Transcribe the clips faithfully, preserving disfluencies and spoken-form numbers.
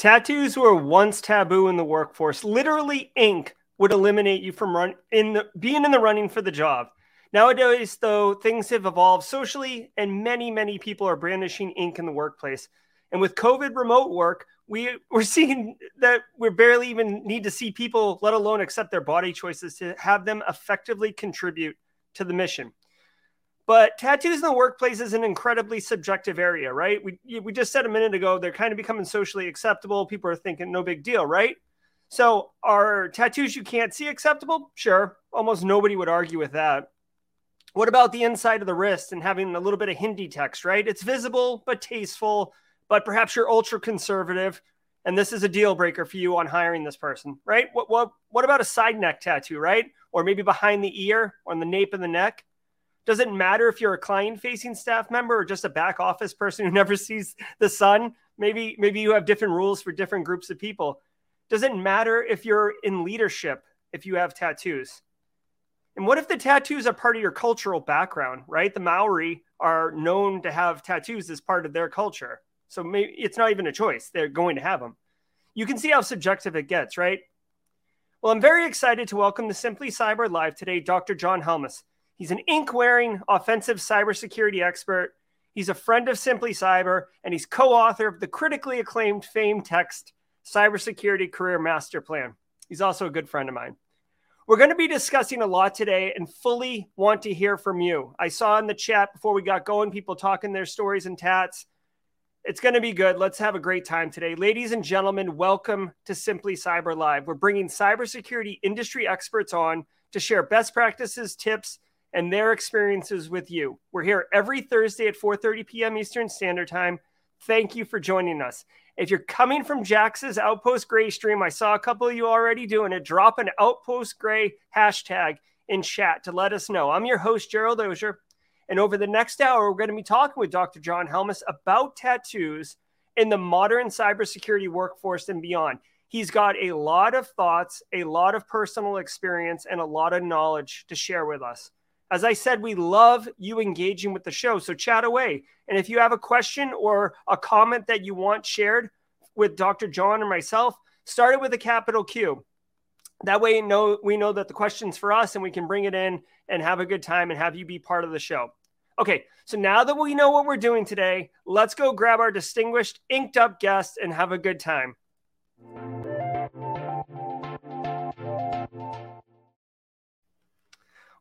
Tattoos were once taboo in the workforce. Literally, ink would eliminate you from run in the, being in the running for the job. Nowadays, though, things have evolved socially, and many, many people are brandishing ink in the workplace. And with COVID remote work, we, we're seeing that we barely even need to see people, let alone accept their body choices, to have them effectively contribute to the mission. But tattoos in the workplace is an incredibly subjective area, right? We we just said a minute ago, they're kind of becoming socially acceptable. People are thinking, no big deal, right? So are tattoos you can't see acceptable? Sure. Almost nobody would argue with that. What about the inside of the wrist and having a little bit of Hindi text, right? It's visible, but tasteful, but perhaps you're ultra conservative, and this is a deal breaker for you on hiring this person, right? What, what, what about a side neck tattoo, right? Or maybe behind the ear, on the nape of the neck? Does it matter if you're a client-facing staff member or just a back office person who never sees the sun? Maybe, maybe you have different rules for different groups of people. Does it matter if you're in leadership, if you have tattoos? And what if the tattoos are part of your cultural background, right? The Maori are known to have tattoos as part of their culture. So maybe it's not even a choice. They're going to have them. You can see how subjective it gets, right? Well, I'm very excited to welcome to Simply Cyber Live today, Doctor John Helmus. He's an ink-wearing offensive cybersecurity expert. He's a friend of Simply Cyber, and he's co-author of the critically acclaimed famed text, Cybersecurity Career Master Plan. He's also a good friend of mine. We're going to be discussing a lot today and fully want to hear from you. I saw in the chat before we got going, people talking their stories and tats. It's going to be good. Let's have a great time today. Ladies and gentlemen, welcome to Simply Cyber Live. We're bringing cybersecurity industry experts on to share best practices, tips, and their experiences with you. We're here every Thursday at four thirty p.m. Eastern Standard Time. Thank you for joining us. If you're coming from Jax's Outpost Gray stream, I saw a couple of you already doing it, drop an Outpost Gray hashtag in chat to let us know. I'm your host, Gerald Osher, and over the next hour, we're going to be talking with Doctor John Helmus about tattoos in the modern cybersecurity workforce and beyond. He's got a lot of thoughts, a lot of personal experience, and a lot of knowledge to share with us. As I said, we love you engaging with the show, so chat away. And if you have a question or a comment that you want shared with Doctor John or myself, start it with a capital Q. That way know, we know that the question's for us and we can bring it in and have a good time and have you be part of the show. Okay, so now that we know what we're doing today, let's go grab our distinguished inked up guest and have a good time.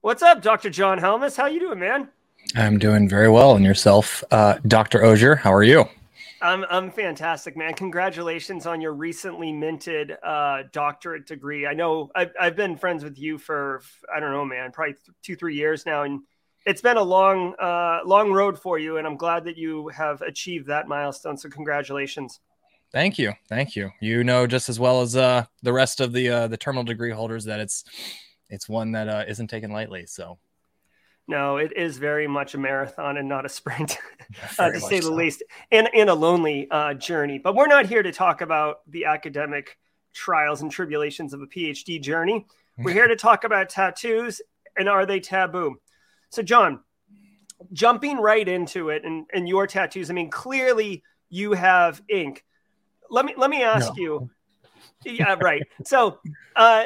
What's up, Doctor John Helmus? How you doing, man? I'm doing very well. And yourself, uh, Doctor Osher, how are you? I'm I'm fantastic, man. Congratulations on your recently minted uh, doctorate degree. I know I've, I've been friends with you for, I don't know, man, probably th- two, three years now. And it's been a long, uh, long road for you. And I'm glad that you have achieved that milestone. So congratulations. Thank you. Thank you. You know, just as well as uh, the rest of the uh, the terminal degree holders that it's It's one that uh, isn't taken lightly. So, no, it is very much a marathon and not a sprint, uh, to say the least, and and a lonely uh, journey. But we're not here to talk about the academic trials and tribulations of a PhD journey. We're here to talk about tattoos and are they taboo? So, John, jumping right into it, and and your tattoos. I mean, clearly you have ink. Let me let me ask no. you. Yeah, right. So. Uh,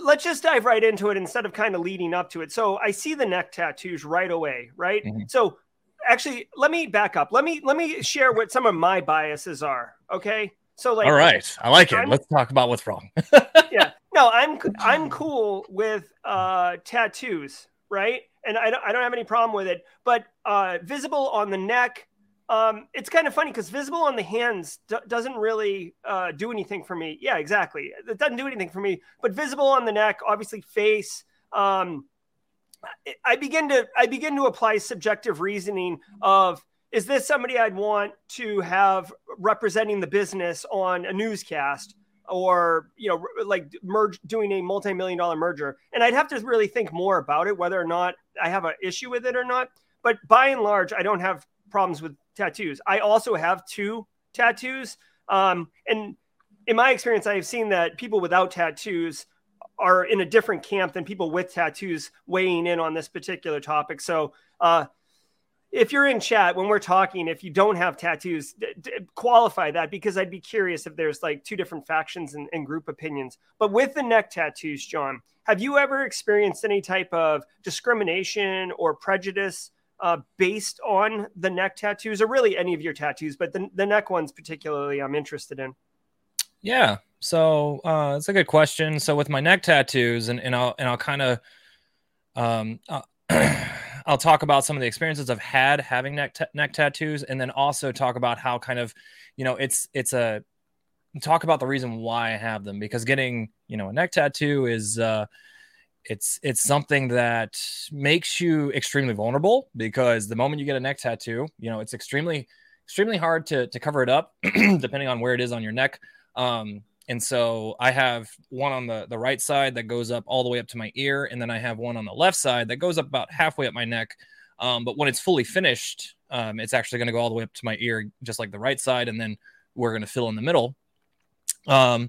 Let's just dive right into it instead of kind of leading up to it. So I see the neck tattoos right away, right? Mm-hmm. So actually, let me back up. Let me let me share what some of my biases are. Okay, so like, all right, I like I'm, it. Let's talk about what's wrong. yeah, no, I'm I'm cool with uh, tattoos, right? And I don't I don't have any problem with it. But uh, visible on the neck, um, it's kind of funny because visible on the hands d- doesn't really uh, do anything for me. Yeah, exactly. It doesn't do anything for me, but visible on the neck, obviously face, um, I, I begin to, I begin to apply subjective reasoning of, is this somebody I'd want to have representing the business on a newscast or, you know, like merge doing a multi-million dollar merger. And I'd have to really think more about it, whether or not I have an issue with it or not. But by and large, I don't have problems with tattoos. I also have two tattoos. Um, and in my experience, I have seen that people without tattoos are in a different camp than people with tattoos weighing in on this particular topic. So, uh, if you're in chat when we're talking, if you don't have tattoos, d- d- qualify that, because I'd be curious if there's like two different factions and, and group opinions. But with the neck tattoos, John, have you ever experienced any type of discrimination or prejudice uh, based on the neck tattoos, or really any of your tattoos, but the, the neck ones particularly I'm interested in? Yeah. So uh, that's a good question. So with my neck tattoos, and, and I'll, and I'll kind of, um, uh, I'll talk about some of the experiences I've had having neck, t- neck tattoos, and then also talk about how kind of, you know, it's, it's a, talk about the reason why I have them, because getting, you know, a neck tattoo is, uh, it's, it's something that makes you extremely vulnerable, because the moment you get a neck tattoo, you know, it's extremely, extremely hard to, to cover it up depending on where it is on your neck. Um, And so I have one on the, the right side that goes up all the way up to my ear. And then I have one on the left side that goes up about halfway up my neck. Um, but when it's fully finished, um, it's actually going to go all the way up to my ear, just like the right side. And then we're going to fill in the middle. Um,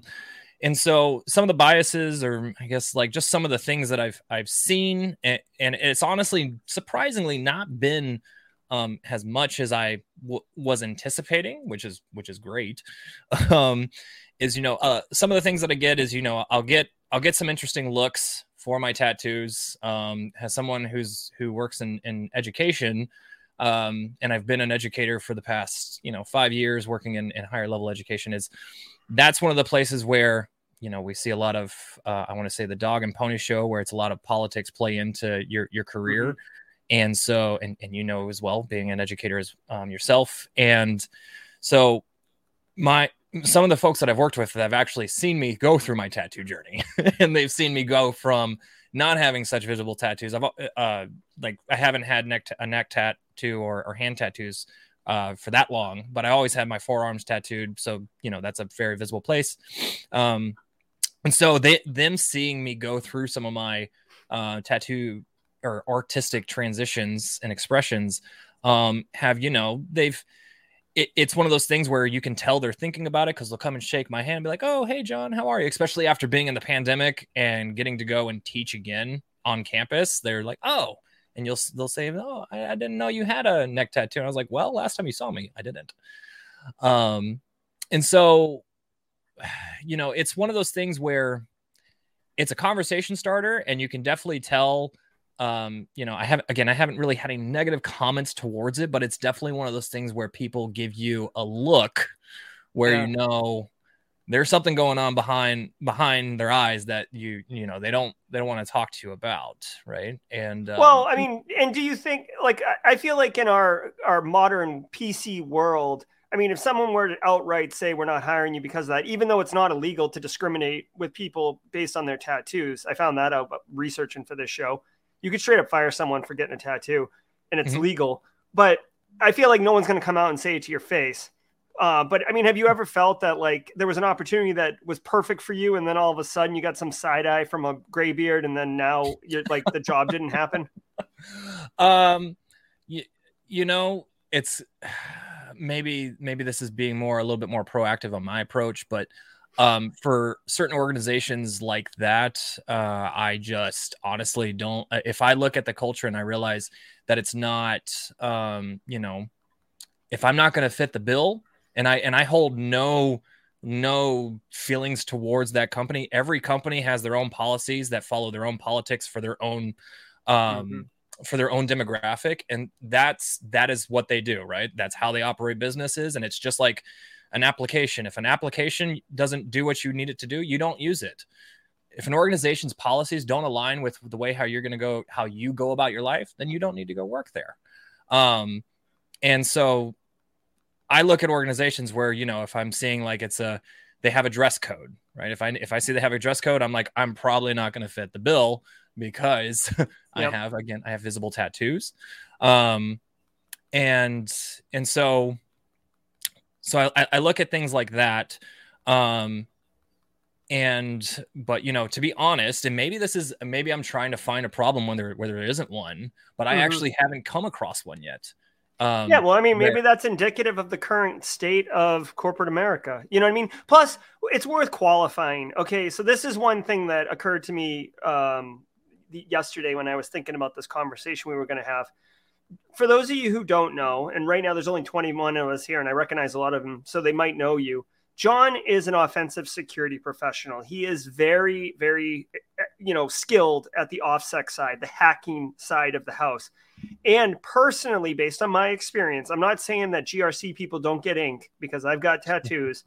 and so some of the biases, or I guess like just some of the things that I've, I've seen, and, and it's honestly surprisingly not been um, as much as I w- was anticipating, which is, which is great. Um, is, you know, uh, some of the things that I get is, you know, I'll get, I'll get some interesting looks for my tattoos. Um, as someone who's, who works in, in education, um, and I've been an educator for the past, you know, five years working in, in higher level education, is that's one of the places where, you know, we see a lot of, uh, I want to say the dog and pony show, where it's a lot of politics play into your, your career. Mm-hmm. And so, and, and, you know, as well, being an educator as um, yourself. And so my, some of the folks that I've worked with that have actually seen me go through my tattoo journey and they've seen me go from not having such visible tattoos. I've uh, like, I haven't had neck t- a neck tattoo or, or hand tattoos uh, for that long, but I always had my forearms tattooed. So, you know, that's a very visible place. Um, and so they, them seeing me go through some of my uh, tattoo or artistic transitions and expressions um, have, you know, they've, It, it's one of those things where you can tell they're thinking about it, because they'll come and shake my hand and be like, oh, hey, John, how are you? Especially after being in the pandemic and getting to go and teach again on campus. They're like, oh, and you'll they'll say, oh, I, I didn't know you had a neck tattoo. And I was like, well, last time you saw me, I didn't. Um, and so, you know, it's one of those things where it's a conversation starter, and you can definitely tell. Um, you know, I haven't, again, I haven't really had any negative comments towards it, but it's definitely one of those things where people give you a look where, yeah, you know, there's something going on behind, behind their eyes that you, you know, they don't, they don't want to talk to you about. Right. And, um, well, I mean, and do you think, like, I feel like in our, our modern P C world, I mean, if someone were to outright say, we're not hiring you because of that, even though it's not illegal to discriminate with people based on their tattoos, I found that out researching for this show. You could straight up fire someone for getting a tattoo, and it's mm-hmm. legal. But I feel like no one's going to come out and say it to your face. Uh, but I mean, have you ever felt that like there was an opportunity that was perfect for you, and then all of a sudden you got some side eye from a gray beard, and then now you're like the job didn't happen? Um, you, you know, it's maybe maybe this is being more a little bit more proactive on my approach, but. Um, for certain organizations like that, uh, I just honestly don't, if I look at the culture and I realize that it's not, um, you know, if I'm not going to fit the bill, and I, and I hold no, no feelings towards that company. Every company has their own policies that follow their own politics for their own, um, mm-hmm. for their own demographic. And that's, that is what they do, right? That's how they operate businesses. And it's just like, an application. If an application doesn't do what you need it to do, you don't use it. If an organization's policies don't align with the way how you're going to go, how you go about your life, then you don't need to go work there. Um, and so I look at organizations where, you know, if I'm seeing like it's a, they have a dress code, right? If I, if I see they have a dress code, I'm like, I'm probably not going to fit the bill because yep. I have, again, I have visible tattoos. Um, and, and so So I, I look at things like that. Um, and, but, you know, to be honest, and maybe this is, maybe I'm trying to find a problem when there, where there isn't one, but mm-hmm. I actually haven't come across one yet. Um, yeah. Well, I mean, maybe where... that's indicative of the current state of corporate America. You know what I mean? Plus it's worth qualifying. Okay. So this is one thing that occurred to me um, yesterday when I was thinking about this conversation we were going to have. for those of you who don't know, and right now there's only twenty-one of us here, and I recognize a lot of them, so they might know you. John is an offensive security professional. He is very, very, you know, skilled at the OFSEC side, the hacking side of the house. And personally, based on my experience, I'm not saying that G R C people don't get ink because I've got tattoos,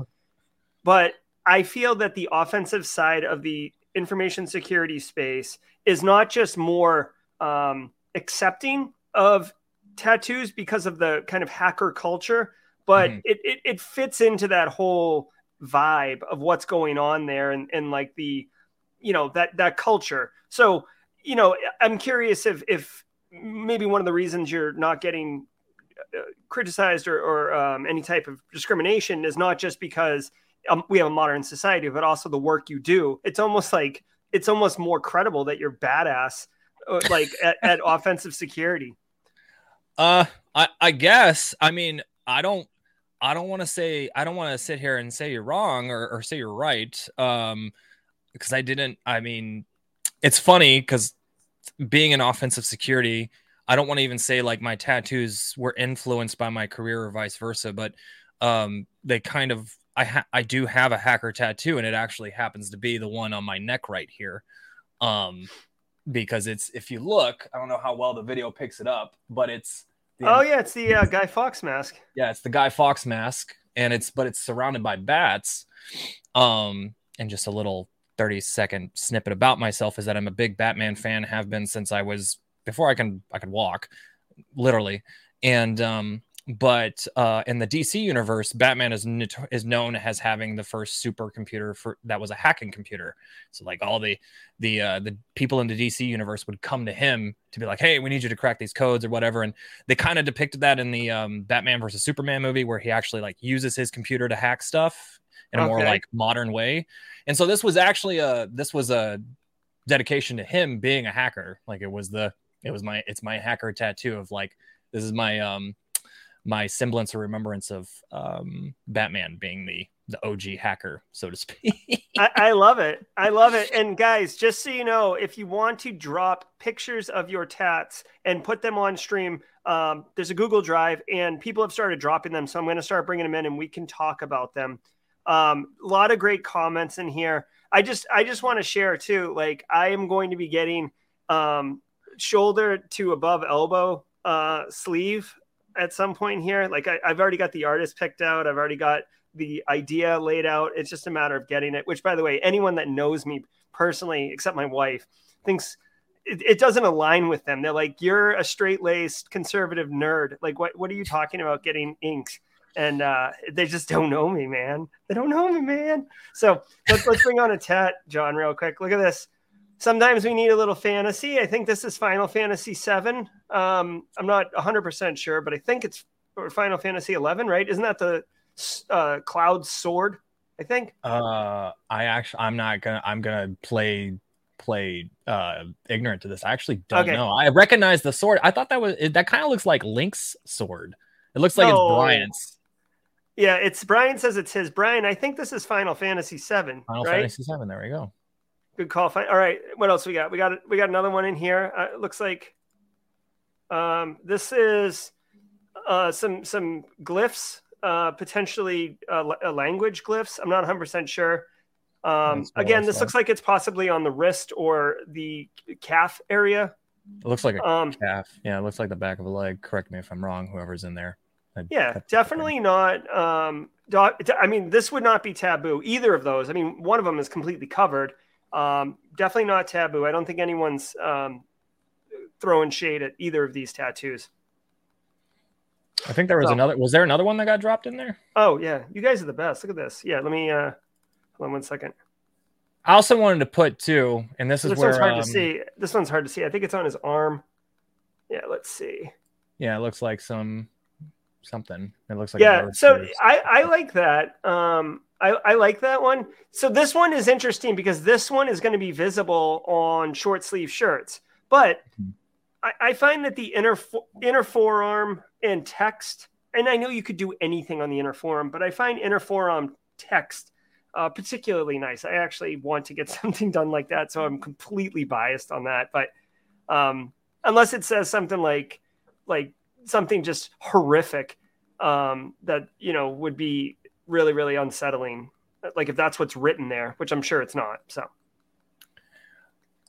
but I feel that the offensive side of the information security space is not just more um, accepting of tattoos because of the kind of hacker culture, but mm-hmm. it, it it fits into that whole vibe of what's going on there and, and like the, you know, that, that culture. So, you know, I'm curious if, if maybe one of the reasons you're not getting criticized or, or um, any type of discrimination is not just because um, we have a modern society, but also the work you do. It's almost like, it's almost more credible that you're badass, like at, at offensive security. Uh, I, I guess, I mean, I don't, I don't want to say, I don't want to sit here and say you're wrong or, or say you're right. Um, because I didn't, I mean, it's funny because being in offensive security, I don't want to even say like my tattoos were influenced by my career or vice versa, but, um, they kind of, I ha- I do have a hacker tattoo, and it actually happens to be the one on my neck right here. Um, because it's, if you look, I don't know how well the video picks it up, but it's, the, oh yeah. It's the uh, Guy Fawkes mask. Yeah. It's the Guy Fawkes mask, and it's, but it's surrounded by bats. Um, and just a little thirty second snippet about myself is that I'm a big Batman fan, have been since I was before I can, I could walk literally. And, um, but, uh, in the D C universe, Batman is, noto- is known as having the first supercomputer for that was a hacking computer. So like all the, the, uh, the people in the D C universe would come to him to be like, hey, we need you to crack these codes or whatever. And they kind of depicted that in the, um, Batman versus Superman movie, where he actually like uses his computer to hack stuff in a okay. more like modern way. And so this was actually a, this was a dedication to him being a hacker. Like it was the, it was my, it's my hacker tattoo of like, this is my, um, my semblance or remembrance of, um, Batman being the, the O G hacker, so to speak. I, I love it. I love it. And guys, just so you know, if you want to drop pictures of your tats and put them on stream, um, there's a Google Drive and people have started dropping them. So I'm going to start bringing them in and we can talk about them. Um, a lot of great comments in here. I just, I just want to share too, like I am going to be getting, um, shoulder to above elbow, uh, sleeve at some point here. Like I, I've already got the artist picked out. I've already got the idea laid out. It's just a matter of getting it, which by the way, anyone that knows me personally, except my wife, thinks it, it doesn't align with them. They're like, you're a straight-laced conservative nerd. Like what, what are you talking about getting inked? And uh, they just don't know me, man. They don't know me, man. So let's, let's bring on a tat, John, real quick. Look at this. Sometimes we need a little fantasy. I think this is Final Fantasy seven. Um, I'm not one hundred percent sure, but I think it's Final Fantasy eleven, right? Isn't that the uh, Cloud sword? I think. Uh, I actually, I'm not gonna. I'm gonna play play uh, ignorant to this. I actually don't okay. know. I recognize the sword. I thought that was that kind of looks like Link's sword. It looks like no. it's Brian's. Yeah, it's Brian says it's his. Brian, I think this is Final Fantasy seven. Final right? Fantasy seven. There we go. Good call. All right. What else we got? We got we got another one in here. Uh, it looks like um, this is uh, some some glyphs, uh, potentially uh, language glyphs. I'm not one hundred percent sure. Um, again, this looks like it's possibly on the wrist or the calf area. It looks like a um, calf. Yeah, it looks like the back of a leg. Correct me if I'm wrong, whoever's in there. I'd yeah, definitely not. Um, doc, I mean, this would not be taboo, either of those. I mean, one of them is completely covered. Um, definitely not taboo. I don't think anyone's, um, throwing shade at either of these tattoos. I think there was so, another, was there another one that got dropped in there? Oh yeah. You guys are the best. Look at this. Yeah. Let me, uh, hold on one second. I also wanted to put too, and this, this is where one's hard um, to see. This one's hard to see. I think it's on his arm. Yeah. Let's see. Yeah. It looks like some, something. It looks like, yeah. So I, I like that. Um, I, I like that one. So this one is interesting because this one is going to be visible on short sleeve shirts. But I, I find that the inner fo- inner forearm and text, and I know you could do anything on the inner forearm, but I find inner forearm text uh, particularly nice. I actually want to get something done like that, so I'm completely biased on that. But um, unless it says something like like something just horrific um, that, you know, would be really, really unsettling. Like if that's what's written there, which I'm sure it's not. So.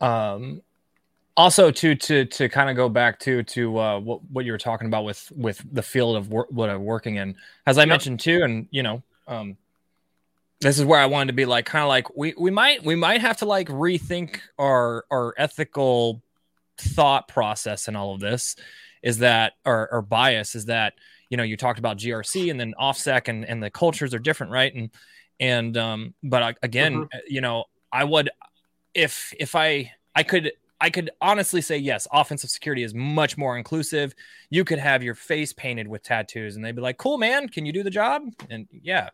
Um, also to, to, to kind of go back to, to uh, what, what you were talking about with, with the field of wor- what I'm working in, as I yep. mentioned too, and you know, um, this is where I wanted to be like, kind of like we, we might, we might have to like rethink our, our ethical thought process in all of this is that, our, our bias is that, you know, you talked about G R C and then OffSec and, and the cultures are different. Right. And, and, um, but again, mm-hmm. you know, I would, if, if I, I could, I could honestly say, yes, offensive security is much more inclusive. You could have your face painted with tattoos and they'd be like, cool, man, can you do the job? And yeah.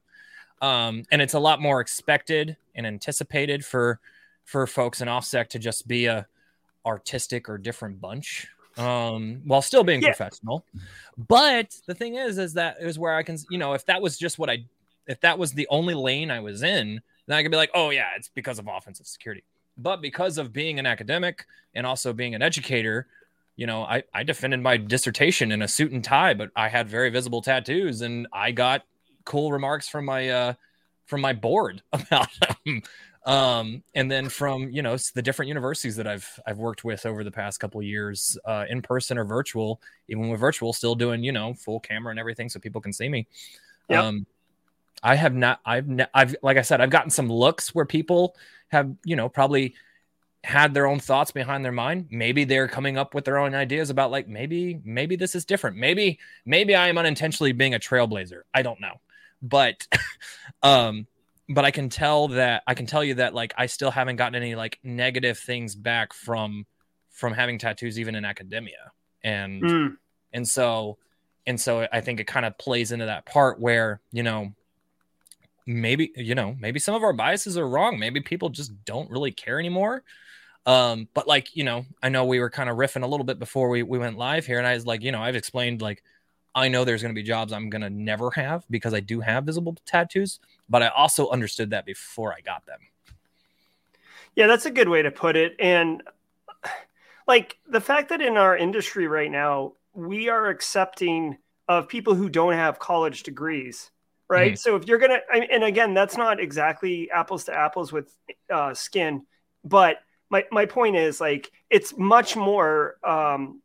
Um, and it's a lot more expected and anticipated for, for folks in OffSec to just be a artistic or different bunch, um, while still being yeah. professional. But the thing is, is that is where I can, you know, if that was just what I, if that was the only lane I was in, then I could be like, oh yeah, it's because of offensive security. But because of being an academic and also being an educator, you know, I, I defended my dissertation in a suit and tie, but I had very visible tattoos and I got cool remarks from my uh from my board about them. Um and then from, you know, the different universities that I've I've worked with over the past couple of years, uh in person or virtual, even with virtual still doing, you know, full camera and everything so people can see me. Yep. Um I have not I've ne- I've like I said, I've gotten some looks where people have, you know, probably had their own thoughts behind their mind. Maybe they're coming up with their own ideas about like maybe maybe this is different. Maybe maybe I am unintentionally being a trailblazer. I don't know. But, um, but I can tell that I can tell you that like I still haven't gotten any like negative things back from from having tattoos even in academia, and mm. and so and so I think it kind of plays into that part where, you know, maybe you know maybe some of our biases are wrong, maybe people just don't really care anymore. Um, but like you know I know we were kind of riffing a little bit before we we went live here, and I was like you know I've explained like. I know there's going to be jobs I'm going to never have because I do have visible tattoos, but I also understood that before I got them. Yeah, that's a good way to put it. And like the fact that in our industry right now, we are accepting of people who don't have college degrees, right? Mm. So if you're going to, and again, that's not exactly apples to apples with uh, skin, but my, my point is like, it's much more um,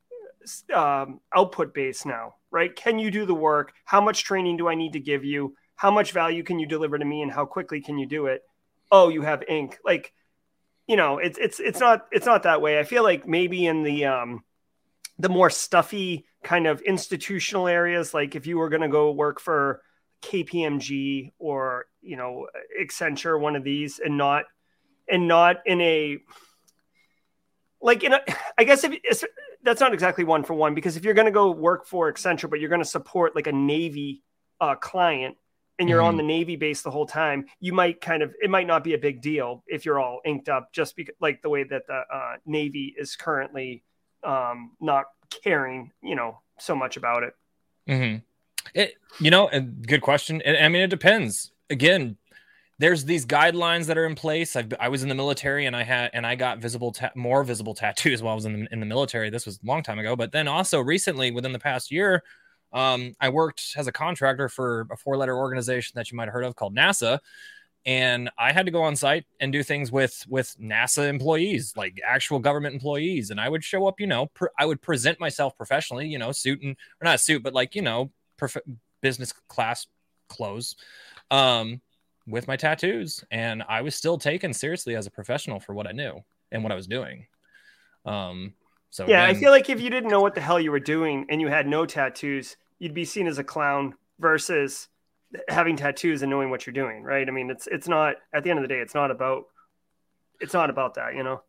um, output based now. Right? Can you do the work? How much training do I need to give you? How much value can you deliver to me, and how quickly can you do it? Oh, you have ink. Like, you know, it's it's it's not it's not that way. I feel like maybe in the um, the more stuffy kind of institutional areas, like if you were going to go work for K P M G or you know Accenture, one of these, and not and not in a like in a, I guess if. It's, that's not exactly one for one, because if you're going to go work for Accenture, but you're going to support like a Navy uh, client and you're mm-hmm. on the Navy base the whole time, you might kind of, it might not be a big deal if you're all inked up just because like the way that the uh, Navy is currently um, not caring, you know, so much about it. Mm-hmm. It, you know, a good question. I mean, it depends. Again, there's these guidelines that are in place. I've, I was in the military and I had and I got visible ta- more visible tattoos while I was in the, in the military. This was a long time ago. But then also recently, within the past year, um, I worked as a contractor for a four-letter organization that you might have heard of called NASA. And I had to go on site and do things with with NASA employees, like actual government employees. And I would show up, you know, pr- I would present myself professionally, you know, suit and or not suit, but like, you know, prof- business class clothes. Um with my tattoos, and I was still taken seriously as a professional for what I knew and what I was doing. Um, so yeah, again, I feel like if you didn't know what the hell you were doing and you had no tattoos, you'd be seen as a clown versus having tattoos and knowing what you're doing. Right. I mean, it's, it's not at the end of the day, it's not about, it's not about that, you know?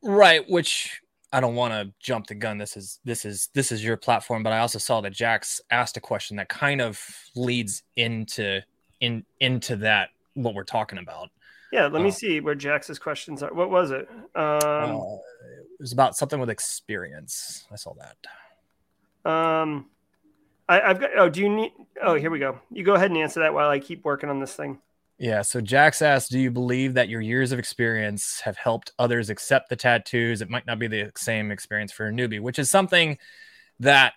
Right. Which I don't want to jump the gun. This is, this is, this is your platform, but I also saw that Jax asked a question that kind of leads into, in, into that, what we're talking about. Yeah, let me uh, see where Jax's questions are. What was it? Um, uh, it was about something with experience. I saw that. Um, I, I've got. Oh, do you need? Oh, here we go. You go ahead and answer that while I keep working on this thing. Yeah. So Jax asked, "Do you believe that your years of experience have helped others accept the tattoos? It might not be the same experience for a newbie," which is something that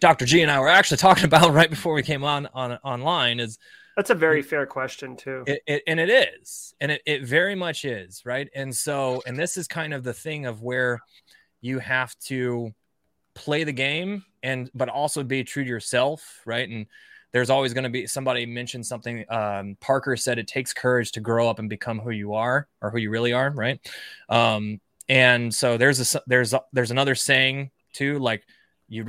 Doctor G and I were actually talking about right before we came on, on online is that's a very fair question too. It, it, and it is, and it, it very much is, right? And so, and this is kind of the thing of where you have to play the game and, but also be true to yourself. Right. And there's always going to be, somebody mentioned something. Um, Parker said, it takes courage to grow up and become who you are or who you really are. Right. Um, and so there's a, there's, a, there's another saying too, like, you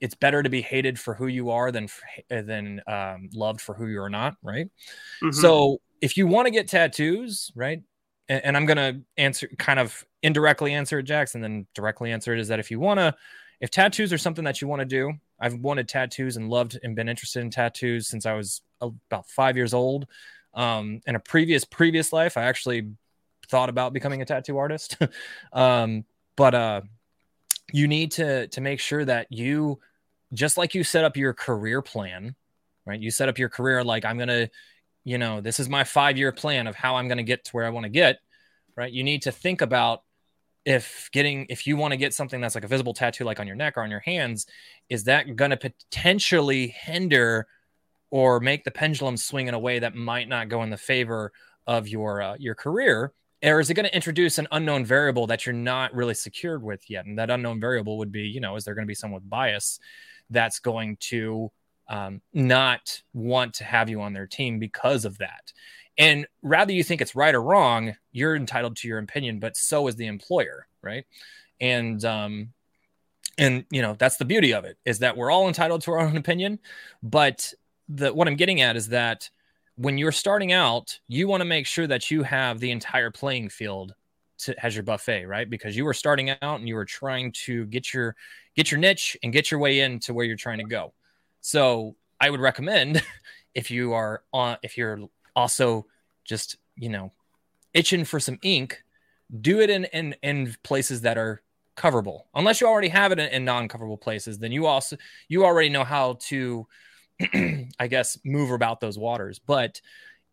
it's better to be hated for who you are than than um loved for who you are not, right? Mm-hmm. So if you want to get tattoos, right, and, and I'm gonna answer kind of indirectly answer it, Jax, and then directly answer it, is that if you want to if tattoos are something that you want to do, I've wanted tattoos and loved and been interested in tattoos since I was about five years old. Um in a previous previous life, I actually thought about becoming a tattoo artist. um but uh You need to, to make sure that you, just like you set up your career plan, right? You set up your career like, I'm going to, you know, this is my five-year plan of how I'm going to get to where I want to get, right? You need to think about if getting, if you want to get something that's like a visible tattoo, like on your neck or on your hands, is that going to potentially hinder or make the pendulum swing in a way that might not go in the favor of your uh, your career? Or is it going to introduce an unknown variable that you're not really secured with yet? And that unknown variable would be, you know, is there going to be someone with bias that's going to um, not want to have you on their team because of that? And rather you think it's right or wrong, you're entitled to your opinion, but so is the employer, right? And, um, and you know, that's the beauty of it, is that we're all entitled to our own opinion. But the, what I'm getting at is that when you're starting out, you want to make sure that you have the entire playing field to, as your buffet, right? Because you were starting out and you were trying to get your get your niche and get your way into where you're trying to go. So I would recommend, if you are on, if you're also just, you know, itching for some ink, do it in in, in places that are coverable. Unless you already have it in, in non-coverable places, then you also you already know how to. I guess move about those waters. But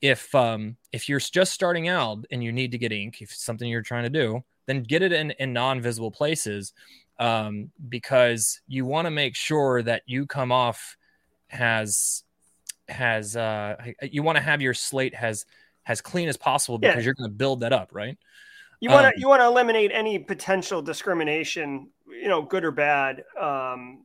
if um, if you're just starting out and you need to get ink, if it's something you're trying to do, then get it in, in non-visible places, um, because you want to make sure that you come off has has uh, you want to have your slate as as clean as possible, because yeah. You're going to build that up, right? You want to um, you want to eliminate any potential discrimination, you know, good or bad. Um,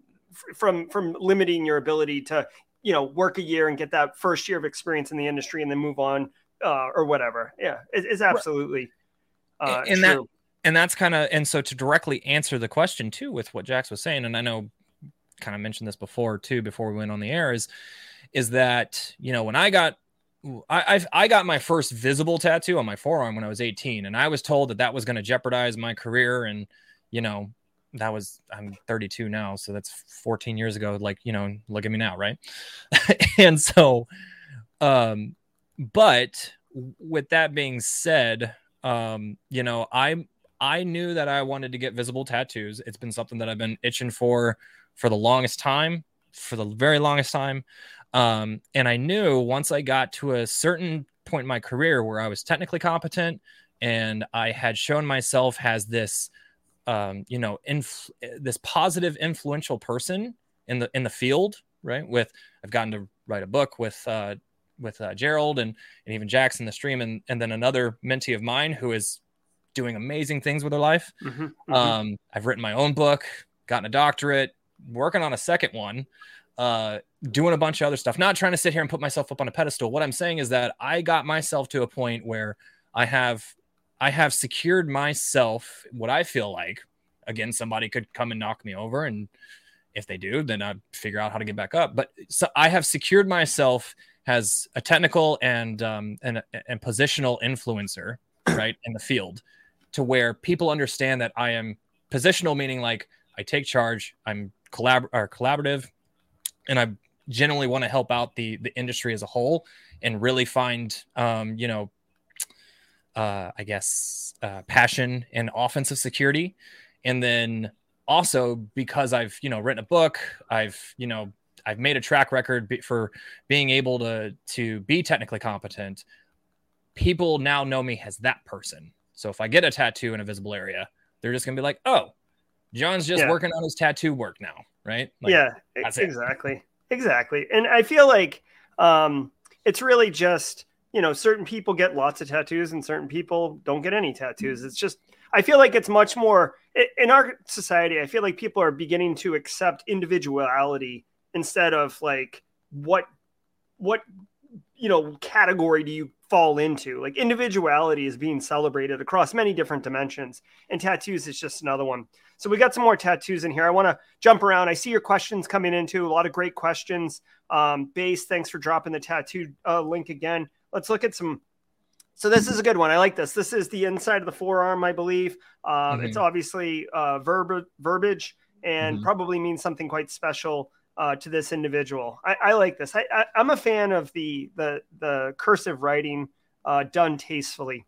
from from limiting your ability to, you know, work a year and get that first year of experience in the industry and then move on uh, or whatever. Yeah, it, it's absolutely uh, and, and true. That, and that's kind of, and so to directly answer the question too, with what Jax was saying, and I know kind of mentioned this before too, before we went on the air, is, is that, you know, when I got, I I've, I got my first visible tattoo on my forearm when I was eighteen, and I was told that that was going to jeopardize my career. And, you know, that was, I'm thirty-two now, so that's fourteen years ago. Like, you know, look at me now, right? And so, um, but with that being said, um, you know, I, I knew that I wanted to get visible tattoos. It's been something that I've been itching for, for the longest time, for the very longest time. Um, and I knew once I got to a certain point in my career where I was technically competent and I had shown myself as this, Um, you know, inf- this positive, influential person in the in the field, right? With I've gotten to write a book with uh, with uh, Gerald and and even Jax in the stream, and and then another mentee of mine who is doing amazing things with her life. Mm-hmm, mm-hmm. Um, I've written my own book, gotten a doctorate, working on a second one, uh, doing a bunch of other stuff. Not trying to sit here and put myself up on a pedestal. What I'm saying is that I got myself to a point where I have. I have secured myself what I feel like. Again, somebody could come and knock me over, and if they do, then I'd figure out how to get back up. But so I have secured myself as a technical and um, and, and positional influencer, right, in the field, to where people understand that I am positional, meaning like I take charge, I'm collab- or collaborative, and I generally want to help out the the industry as a whole and really find, um, you know, Uh, I guess, uh, passion and offensive security. And then also because I've, you know, written a book, I've, you know, I've made a track record be- for being able to, to be technically competent. People now know me as that person. So if I get a tattoo in a visible area, they're just going to be like, oh, John's just yeah. working on his tattoo work now. right? Like, yeah, that's exactly. It. Exactly. And I feel like um, it's really just, you know, certain people get lots of tattoos and certain people don't get any tattoos. It's just, I feel like it's much more in our society. I feel like people are beginning to accept individuality instead of like what, what, you know, category do you fall into? Like individuality is being celebrated across many different dimensions, and tattoos is just another one. So we got some more tattoos in here. I want to jump around. I see your questions coming in too. A lot of great questions. Um, Base, thanks for dropping the tattoo uh, link again. Let's look at some. So this is a good one. I like this. This is the inside of the forearm, I believe. Um, mm-hmm. It's obviously uh, verb verbiage and mm-hmm. probably means something quite special Uh, to this individual. I, I like this. I, I, I'm a fan of the the the cursive writing uh, done tastefully.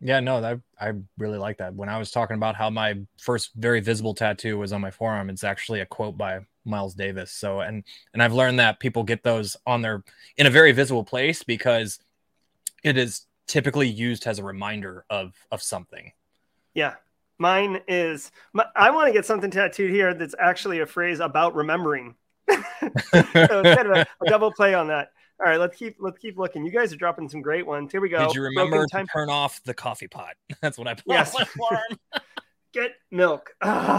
Yeah, no, that, I really like that. When I was talking about how my first very visible tattoo was on my forearm, it's actually a quote by Miles Davis. So, and and I've learned that people get those on their in a very visible place because it is typically used as a reminder of of something. Yeah. Mine is, my, I want to get something tattooed here that's actually a phrase about remembering. So it's kind of a, a double play on that. All right, let's keep let's keep looking. You guys are dropping some great ones. Here we go. Did you remember to turn off the coffee pot? That's what I put yes. on my farm. Get milk. Uh,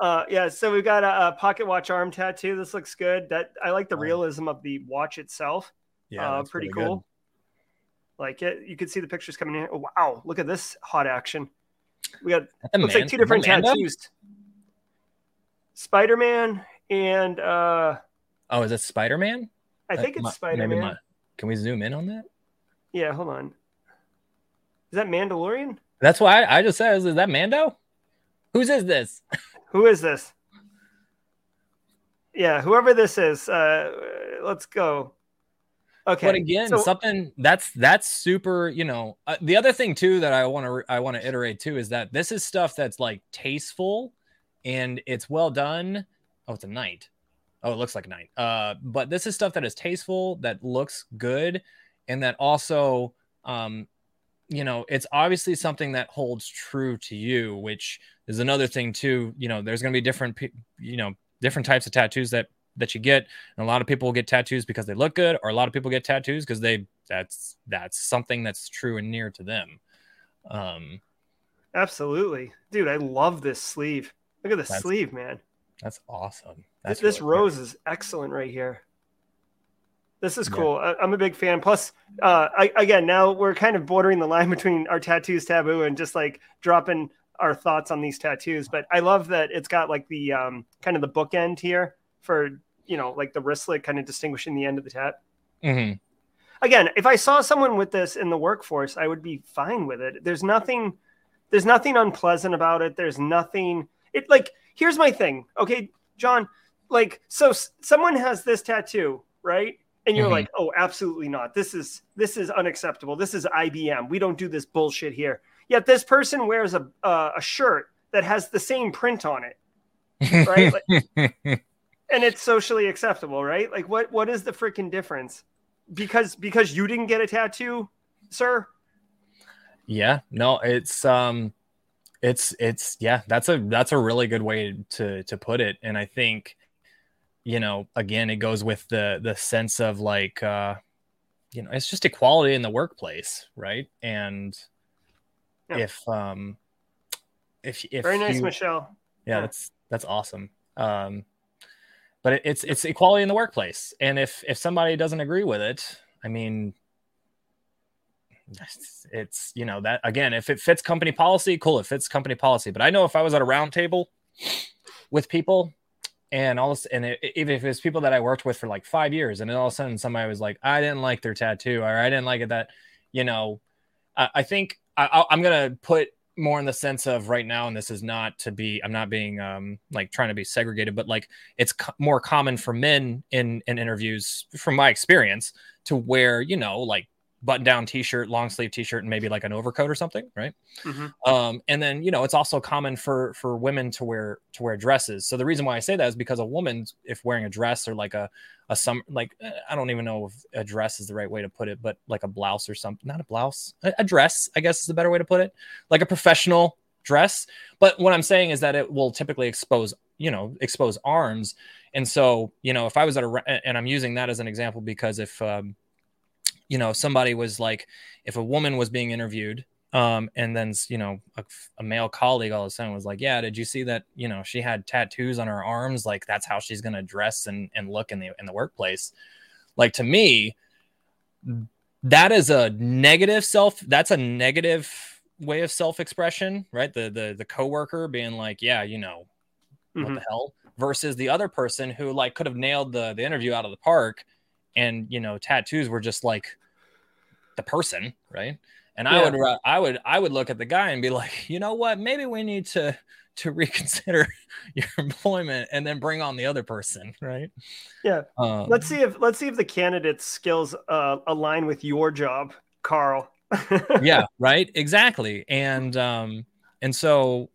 uh, yeah, so we've got a, a pocket watch arm tattoo. This looks good. That I like the realism of the watch itself. Yeah, uh, pretty cool. Good. Like it. You can see the pictures coming in. Oh, wow, look at this hot action. We got looks like two different Amanda? tattoos. Spider-Man and uh oh, is it Spider-Man? I think uh, it's my, Spider-Man. Maybe my, can we zoom in on that? Yeah, hold on. Is that Mandalorian? That's why I, I just said, is that Mando? Whose is this? Who is this? Yeah, whoever this is. Uh, let's go. Okay. But again, so, something that's that's super, you know, uh, the other thing, too, that I want to I want to iterate, too, is that this is stuff that's like tasteful and it's well done. Oh, it's a knight. Oh, it looks like a knight. Uh, but this is stuff that is tasteful, that looks good, and that also, um, you know, it's obviously something that holds true to you, which is another thing, too. You know, there's going to be different, you know, different types of tattoos that that you get. And a lot of people get tattoos because they look good, or a lot of people get tattoos because they that's that's something that's true and near to them. Um absolutely. Dude, I love this sleeve. Look at the sleeve, man. That's awesome. That's this really rose cool. is excellent right here. This is cool. Yeah. I, I'm a big fan. Plus, uh I, again, now we're kind of bordering the line between our tattoos taboo and just like dropping our thoughts on these tattoos. But I love that it's got like the um kind of the bookend here for, you know, like the wristlet kind of distinguishing the end of the tat. Mm-hmm. Again, if I saw someone with this in the workforce, I would be fine with it. There's nothing, there's nothing unpleasant about it. There's nothing it like, here's my thing. Okay, John, like, so s- someone has this tattoo, right? And you're mm-hmm. like, oh, absolutely not. This is, this is unacceptable. This is I B M. We don't do this bullshit here. Yet this person wears a, uh, a shirt that has the same print on it. Right. Like, and it's socially acceptable, right? Like, what, what is the freaking difference? Because because you didn't get a tattoo, sir? Yeah, no, it's um, it's it's yeah, that's a that's a really good way to to put it. And I think, you know, again, it goes with the the sense of like, uh, you know, it's just equality in the workplace, right? And yeah. if um, if if very nice, you, Michelle. Yeah, yeah, that's that's awesome. Um. But it's it's equality in the workplace, and if if somebody doesn't agree with it, I mean, it's, it's you know that again, if it fits company policy, cool, it fits company policy. But I know if I was at a round table with people, and all this, and it, even if it's people that I worked with for like five years, and then all of a sudden somebody was like, I didn't like their tattoo, or I didn't like it that, you know, I, I think I, I'm gonna put more in the sense of right now, and this is not to be, I'm not being um, like trying to be segregated, but like it's co- more common for men in, in interviews from my experience to wear, you know, like button down t-shirt, long sleeve t-shirt, and maybe like an overcoat or something. Right. Mm-hmm. Um, and then, you know, it's also common for, for women to wear, to wear dresses. So the reason why I say that is because a woman, if wearing a dress or like a, a summer, like, I don't even know if a dress is the right way to put it, but like a blouse or something, not a blouse, a, a dress, I guess is the better way to put it, like a professional dress. But what I'm saying is that it will typically expose you know, expose arms. And so, you know, if I was at a, and I'm using that as an example, because if, um, you know, somebody was like, if a woman was being interviewed, um, and then, you know, a, a male colleague all of a sudden was like, yeah, did you see that, you know, she had tattoos on her arms? Like, that's how she's going to dress and, and look in the, in the workplace. Like, to me, that is a negative self. That's a negative way of self-expression, right? The, the, the coworker being like, yeah, you know, mm-hmm. what the hell, versus the other person who like could have nailed the, the interview out of the park. And, you know, tattoos were just like the person. Right. And yeah. I would, I would, I would look at the guy and be like, you know what, maybe we need to, to reconsider your employment, and then bring on the other person. Right. Yeah. Um, let's see if, let's see if the candidate's skills uh, align with your job, Carl. Yeah. Right. Exactly. And, um, and so,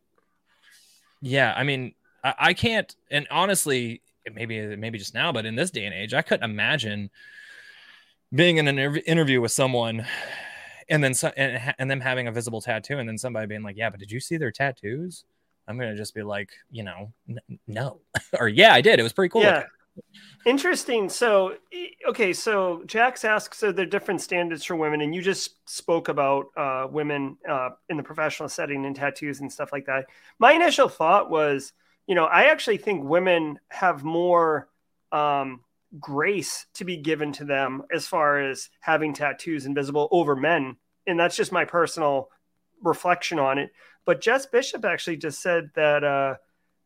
yeah, I mean, I, I can't, and honestly, maybe, maybe just now, but in this day and age, I couldn't imagine being in an interview with someone and then, so, and, and them having a visible tattoo, and then somebody being like, yeah, but did you see their tattoos? I'm going to just be like, you know, n- no, or yeah, I did. It was pretty cool. Yeah. Interesting. So, okay. So Jax asks, are there different standards for women? And you just spoke about uh, women uh, in the professional setting and tattoos and stuff like that. My initial thought was, you know, I actually think women have more um, grace to be given to them as far as having tattoos invisible over men. And that's just my personal reflection on it. But Jess Bishop actually just said that uh,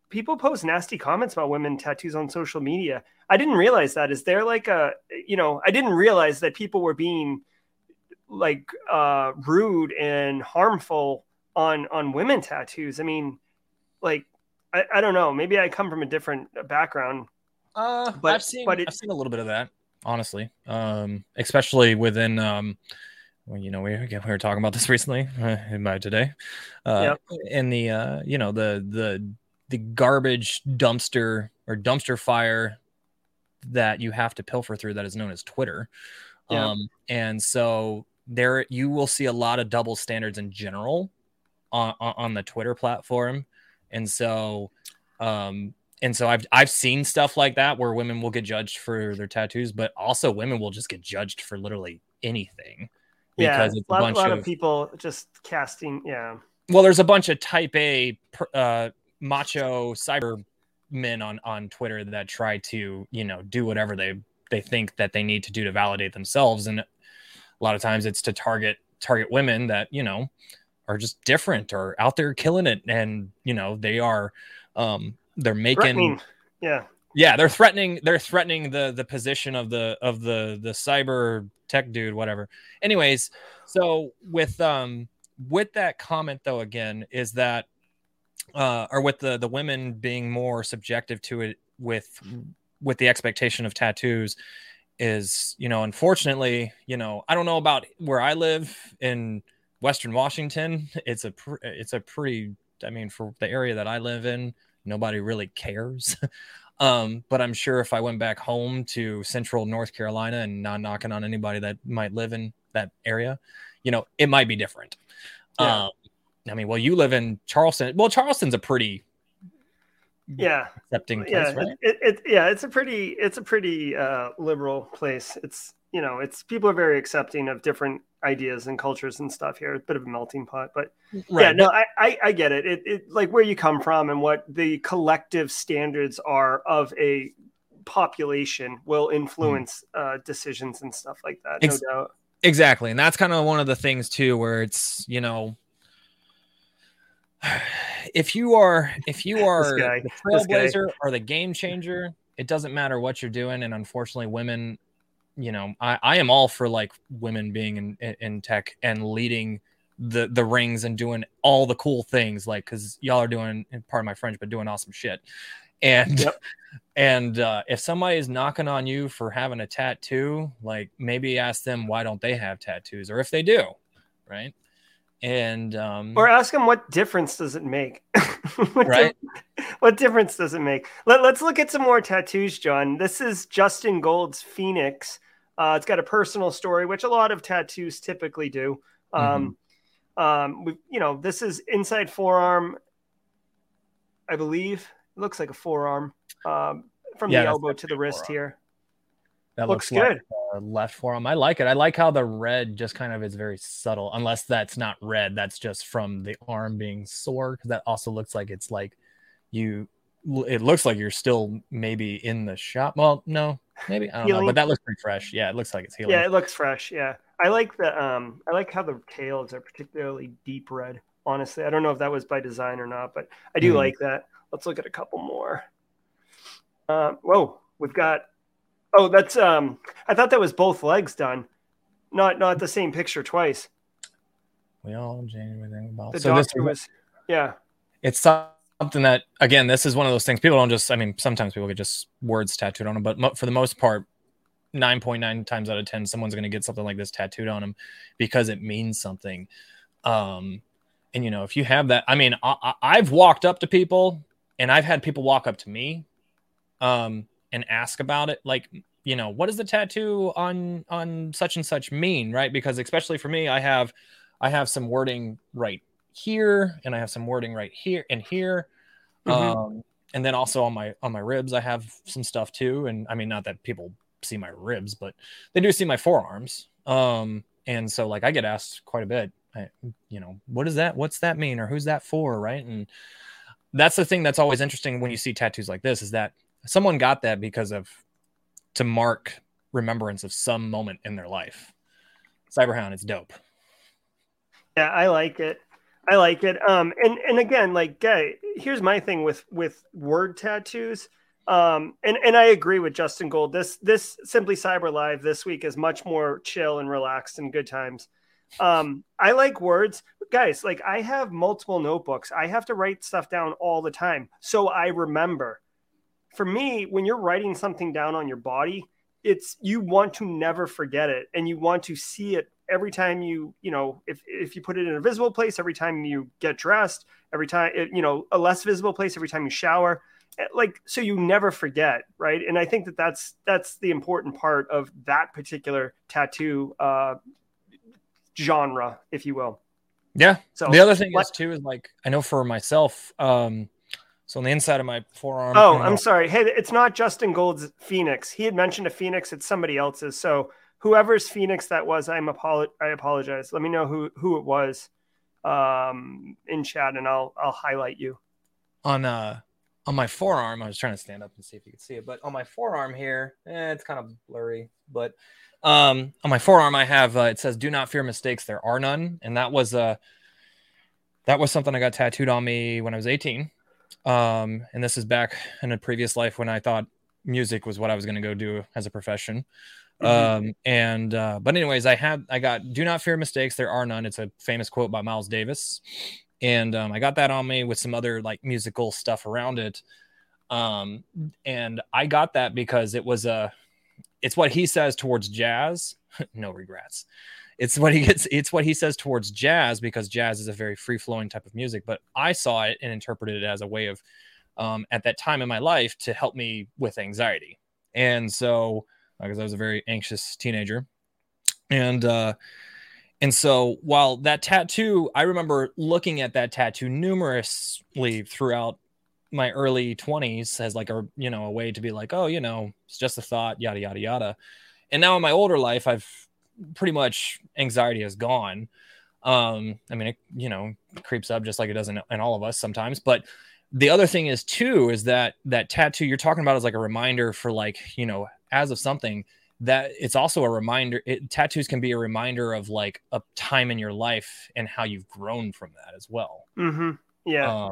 people post nasty comments about women tattoos on social media. I didn't realize that. Is there like a, you know, I didn't realize that people were being like uh, rude and harmful on, on women tattoos. I mean, like, I, I don't know. Maybe I come from a different background. Uh, but I've seen, but it, I've seen a little bit of that, honestly. Um, especially within, um, well, you know, we again we were talking about this recently uh, in my today, uh, yep. in the uh, you know, the the the garbage dumpster or dumpster fire that you have to pilfer through that is known as Twitter. Yep. Um, and so there you will see a lot of double standards in general on on the Twitter platform. And so, um, and so I've, I've seen stuff like that where women will get judged for their tattoos, but also women will just get judged for literally anything. Because yeah, it's a, lot, a bunch lot of, of people just casting. Yeah. Well, there's a bunch of type A, uh, macho cyber men on, on Twitter that try to, you know, do whatever they, they think that they need to do to validate themselves. And a lot of times it's to target, target women that, you know, are just different or out there killing it. And, you know, they are, um, they're making, yeah, yeah. They're threatening, they're threatening the, the position of the, of the, the cyber tech dude, whatever. Anyways. So with, um, with that comment though, again, is that, uh, or with the, the women being more subjective to it with, with the expectation of tattoos is, you know, unfortunately, you know, I don't know about where I live in Western Washington. It's a, it's a pretty, I mean, for the area that I live in, nobody really cares. um, but I'm sure if I went back home to central North Carolina, and not knocking on anybody that might live in that area, you know, it might be different. Yeah. Um, I mean, well, you live in Charleston. Well, Charleston's a pretty yeah accepting place, yeah, right? It, it, yeah, it's a pretty, it's a pretty uh, liberal place. It's, you know, it's, people are very accepting of different ideas and cultures and stuff here. It's a bit of a melting pot, but right. yeah, no, I, I, I get it. It, it, like where you come from and what the collective standards are of a population will influence mm. uh, decisions and stuff like that. No Ex- doubt. Exactly. And that's kind of one of the things too, where it's, you know, if you are, if you are guy, the trailblazer or the game changer, it doesn't matter what you're doing. And unfortunately women, you know, I, I am all for like women being in, in, in tech and leading the, the rings and doing all the cool things. Like, cause y'all are doing, and pardon my French, but doing awesome shit. And, yep. and uh, if somebody is knocking on you for having a tattoo, like maybe ask them, why don't they have tattoos? Or if they do, right. And, um, or ask them, what difference does it make? what right. Di- what difference does it make? Let, let's look at some more tattoos, John. This is Justin Gold's Phoenix. Uh, it's got a personal story, which a lot of tattoos typically do. Um, mm-hmm. um, we, you know, this is inside forearm, I believe. It looks like a forearm um, from yeah, the elbow to the wrist forearm. Here. That looks, looks good. Like left forearm. I like it. I like how the red just kind of is very subtle, unless that's not red. That's just from the arm being sore, because that also looks like it's like you. It looks like you're still maybe in the shop. Well, no, maybe I don't healing. know, but that looks pretty fresh. Yeah, it looks like it's healing. Yeah, it looks fresh. Yeah, I like the um, I like how the tails are particularly deep red. Honestly, I don't know if that was by design or not, but I do mm. like that. Let's look at a couple more. Uh, whoa, we've got. Oh, that's um. I thought that was both legs done, not not the same picture twice. We all genuinely about the so doctor this, was. Yeah, it's. Something that, again, this is one of those things people don't just, I mean, sometimes people get just words tattooed on them, but mo- for the most part, nine point nine times out of ten, someone's going to get something like this tattooed on them because it means something. Um, and, you know, if you have that, I mean, I- I've walked up to people and I've had people walk up to me um, and ask about it. Like, you know, what does the tattoo on on such and such mean, right? Because especially for me, I have I have some wording right here, and I have some wording right here and here. Mm-hmm. Um, and then also on my, on my ribs, I have some stuff too. And I mean, not that people see my ribs, but they do see my forearms. Um, and so like I get asked quite a bit, I, you know, what is that? What's that mean? Or who's that for? Right. And that's the thing that's always interesting when you see tattoos like this, is that someone got that because of, to mark remembrance of some moment in their life. Cyberhound is dope. Yeah. I like it. I like it. Um, and, and again, like, Guy, here's my thing with, with word tattoos. Um, and, and I agree with Justin Gold. This, this Simply Cyber Live this week is much more chill and relaxed and good times. Um, I like words, guys. Like, I have multiple notebooks. I have to write stuff down all the time, so I remember. For me, when you're writing something down on your body, it's, you want to never forget it, and you want to see it every time you, you know, if, if you put it in a visible place, every time you get dressed, every time, you know, a less visible place, every time you shower, like, so you never forget. Right. And I think that that's, that's the important part of that particular tattoo uh, genre, if you will. Yeah. So the other thing what, is too, is like, I know for myself, um, so on the inside of my forearm. Oh, I'm know. sorry. Hey, it's not Justin Gold's Phoenix. He had mentioned a Phoenix. It's somebody else's. So whoever's Phoenix that was, I'm apolo- I apologize. Let me know who, who it was um, in chat, and I'll I'll highlight you. On uh on my forearm, I was trying to stand up and see if you could see it, but on my forearm here, eh, it's kind of blurry. But um, on my forearm, I have uh, it says, "Do not fear mistakes; there are none," and that was uh that was something I got tattooed on me when I was eighteen. Um, and this is back in a previous life when I thought music was what I was going to go do as a profession. Mm-hmm. Um, and, uh, but anyways, I had, I got, "Do not fear mistakes. There are none." It's a famous quote by Miles Davis. And, um, I got that on me with some other like musical stuff around it. Um, and I got that because it was, a, it's what he says towards jazz, no regrets. It's what he gets. It's what he says towards jazz, because jazz is a very free flowing type of music, but I saw it and interpreted it as a way of, um, at that time in my life, to help me with anxiety. And so, because I was a very anxious teenager. And uh, and so while that tattoo, I remember looking at that tattoo numerously throughout my early twenties as like a, you know, a way to be like, oh, you know, it's just a thought, yada, yada, yada. And now in my older life, I've pretty much, anxiety is gone. Um, I mean, it, you know, creeps up just like it does in, in all of us sometimes. But the other thing is, too, is that that tattoo you're talking about is like a reminder for like, you know, as of something that it's also a reminder. It, tattoos can be a reminder of like a time in your life and how you've grown from that as well. Mm-hmm. Yeah. Um,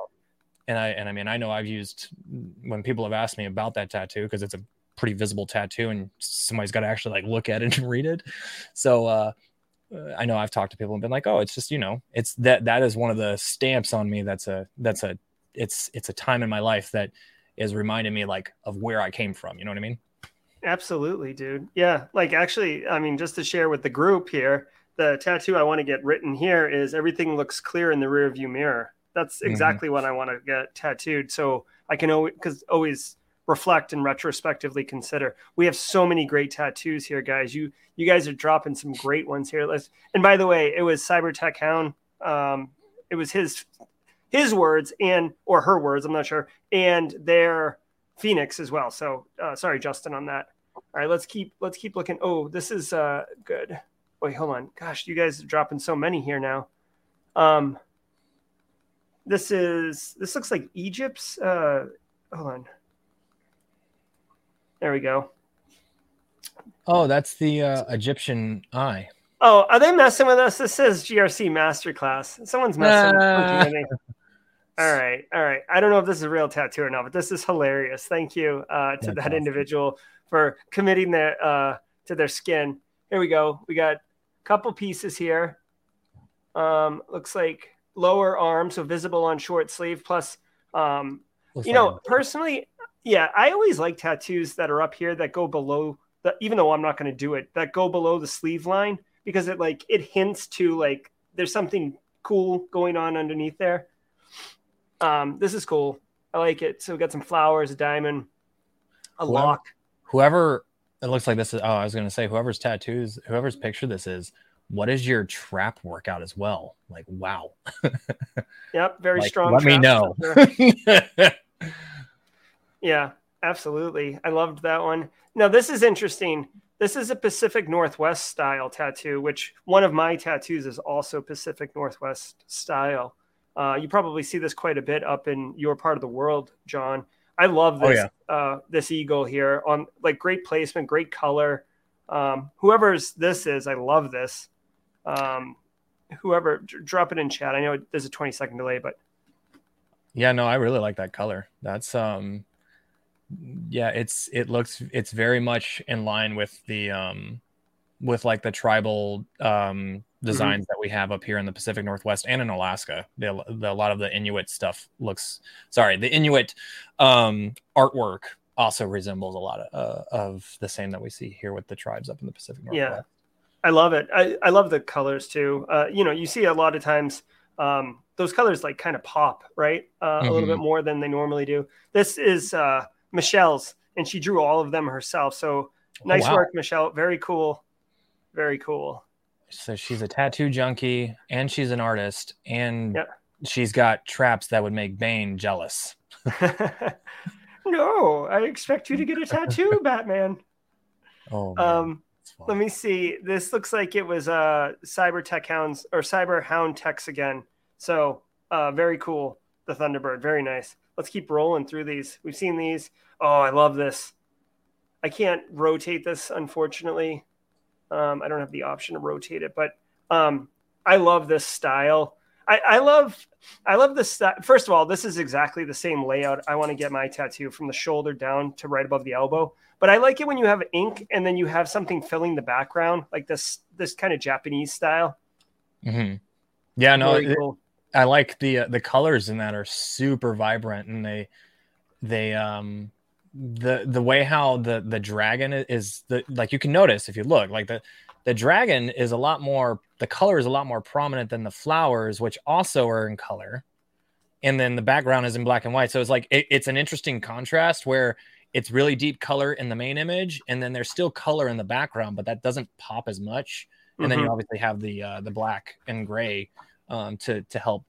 and I, and I mean, I know I've used, when people have asked me about that tattoo, cause it's a pretty visible tattoo and somebody's got to actually like look at it and read it. So uh, I know I've talked to people and been like, oh, it's just, you know, it's that, that is one of the stamps on me. That's a, that's a, it's, it's a time in my life that is reminding me like of where I came from. You know what I mean? Absolutely, dude. Yeah. Like, actually, I mean, just to share with the group here, the tattoo I want to get written here is "Everything looks clear in the rearview mirror." That's exactly mm-hmm. what I want to get tattooed. So I can always, cause always reflect and retrospectively consider. We have so many great tattoos here, guys. You, you guys are dropping some great ones here. Let's, and by the way, it was Cyber Tech Hound. Um, it was his, his words and, or her words, I'm not sure, and their Phoenix as well. So uh, sorry, Justin, on that. All right, let's keep, let's keep looking. Oh, this is uh, good. Wait, hold on. Gosh, you guys are dropping so many here now. Um, this is, this looks like Egypt's, uh, hold on. There we go. Oh, that's the uh, Egyptian eye. Oh, are they messing with us? This is G R C Masterclass. Someone's messing uh... with me. All right. All right. I don't know if this is a real tattoo or not, but this is hilarious. Thank you uh, to that individual for committing their, uh, to their skin. Here we go. We got a couple pieces here. Um, looks like lower arm, so visible on short sleeve. Plus, um, you know, personally, yeah, I always like tattoos that are up here that go below the, even though I'm not going to do it, that go below the sleeve line, because it like, it hints to like, there's something cool going on underneath there. Um, this is cool. I like it. So we got some flowers, a diamond, a whoever, lock. Whoever it looks like this is, oh, I was going to say whoever's tattoos, whoever's picture this is, what is your trap workout as well? Like, wow. Yep. Very like, strong. Let me know. Yeah, absolutely. I loved that one. Now, this is interesting. This is a Pacific Northwest style tattoo, which one of my tattoos is also Pacific Northwest style. Uh, you probably see this quite a bit up in your part of the world, John. I love this oh, yeah. uh, this eagle here on like great placement, great color. Um, whoever's this is, I love this. Um, whoever, d- drop it in chat. I know there's a twenty second delay, but yeah, no, I really like that color. That's um. Yeah, it's it looks it's very much in line with the um with like the tribal um designs mm-hmm. that we have up here in the Pacific Northwest and in Alaska. The, the, a lot of the Inuit stuff looks sorry, the Inuit um artwork also resembles a lot of uh, of the same that we see here with the tribes up in the Pacific Northwest. Yeah. I love it. I, I love the colors too. Uh you know, you see a lot of times um those colors like kind of pop, right? Uh, mm-hmm. a little bit more than they normally do. This is uh Michelle's, and she drew all of them herself. So nice oh, wow. work, Michelle. Very cool. Very cool. So she's a tattoo junkie, and she's an artist, and yep. she's got traps that would make Bane jealous. No, I expect you to get a tattoo, Batman. Oh, man. Um, let me see. This looks like it was uh, Cyber Tech Hounds or Cyber Hound Techs again. So uh, very cool. The Thunderbird. Very nice. Let's keep rolling through these. We've seen these. Oh, I love this. I can't rotate this, unfortunately. Um, I don't have the option to rotate it, but um, I love this style. I, I love I love this. St- First of all, this is exactly the same layout. I want to get my tattoo from the shoulder down to right above the elbow. But I like it when you have ink and then you have something filling the background, like this this kind of Japanese style. Mm-hmm. Yeah, no, really it- cool. I like the uh, the colors in that are super vibrant, and they they um the the way how the the dragon is the like you can notice if you look like the the dragon is a lot more the color is a lot more prominent than the flowers, which also are in color, and then the background is in black and white. So it's like it, it's an interesting contrast where it's really deep color in the main image, and then there's still color in the background, but that doesn't pop as much. And mm-hmm. then you obviously have the uh, the black and gray. Um, to to help,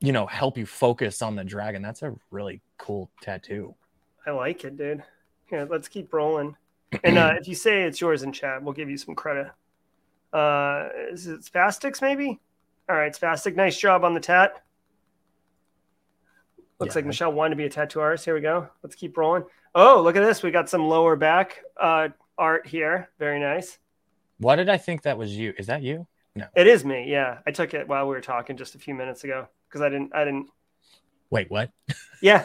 you know, help you focus on the dragon. That's a really cool tattoo. I like it, dude. Here, let's keep rolling. And uh, if you say it's yours in chat, we'll give you some credit. Uh, is it Spastics, maybe? All right, Spastic. Nice job on the tat. Looks yeah. like Michelle wanted to be a tattoo artist. Here we go. Let's keep rolling. Oh, look at this. We got some lower back uh, art here. Very nice. Why did I think that was you? Is that you? No. It is me. Yeah, I took it while we were talking just a few minutes ago because I didn't. I didn't. Wait, what? Yeah.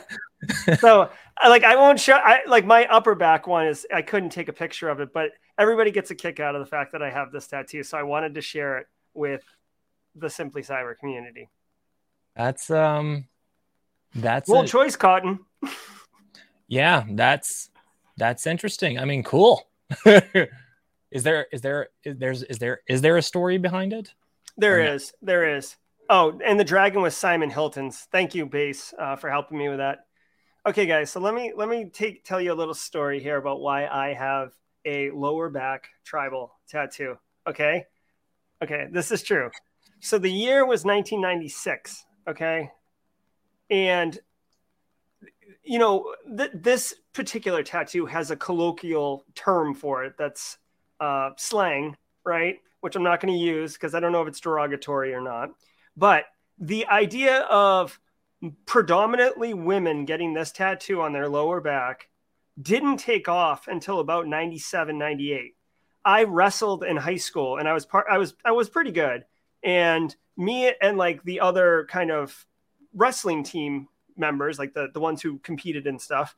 So, I, like, I won't show. I like my upper back one is. I couldn't take a picture of it, but everybody gets a kick out of the fact that I have this tattoo. So I wanted to share it with the Simply Cyber community. That's um, that's well, a... choice, Cotton. Yeah, that's that's interesting. I mean, cool. Is there is there is there's is there is there a story behind it? There or is no? there is. Oh, and the dragon was Simon Hilton's. Thank you, Base, uh, for helping me with that. Okay, guys, so let me let me take tell you a little story here about why I have a lower back tribal tattoo. Okay, okay, this is true. So the year was nineteen ninety-six. Okay, And, you know, th- this particular tattoo has a colloquial term for it that's uh, slang, right? Which I'm not going to use because I don't know if it's derogatory or not. But the idea of predominantly women getting this tattoo on their lower back didn't take off until about ninety-seven, ninety-eight. I wrestled in high school and I was part, I was, I was pretty good. And me and like the other kind of wrestling team members, like the, the ones who competed and stuff,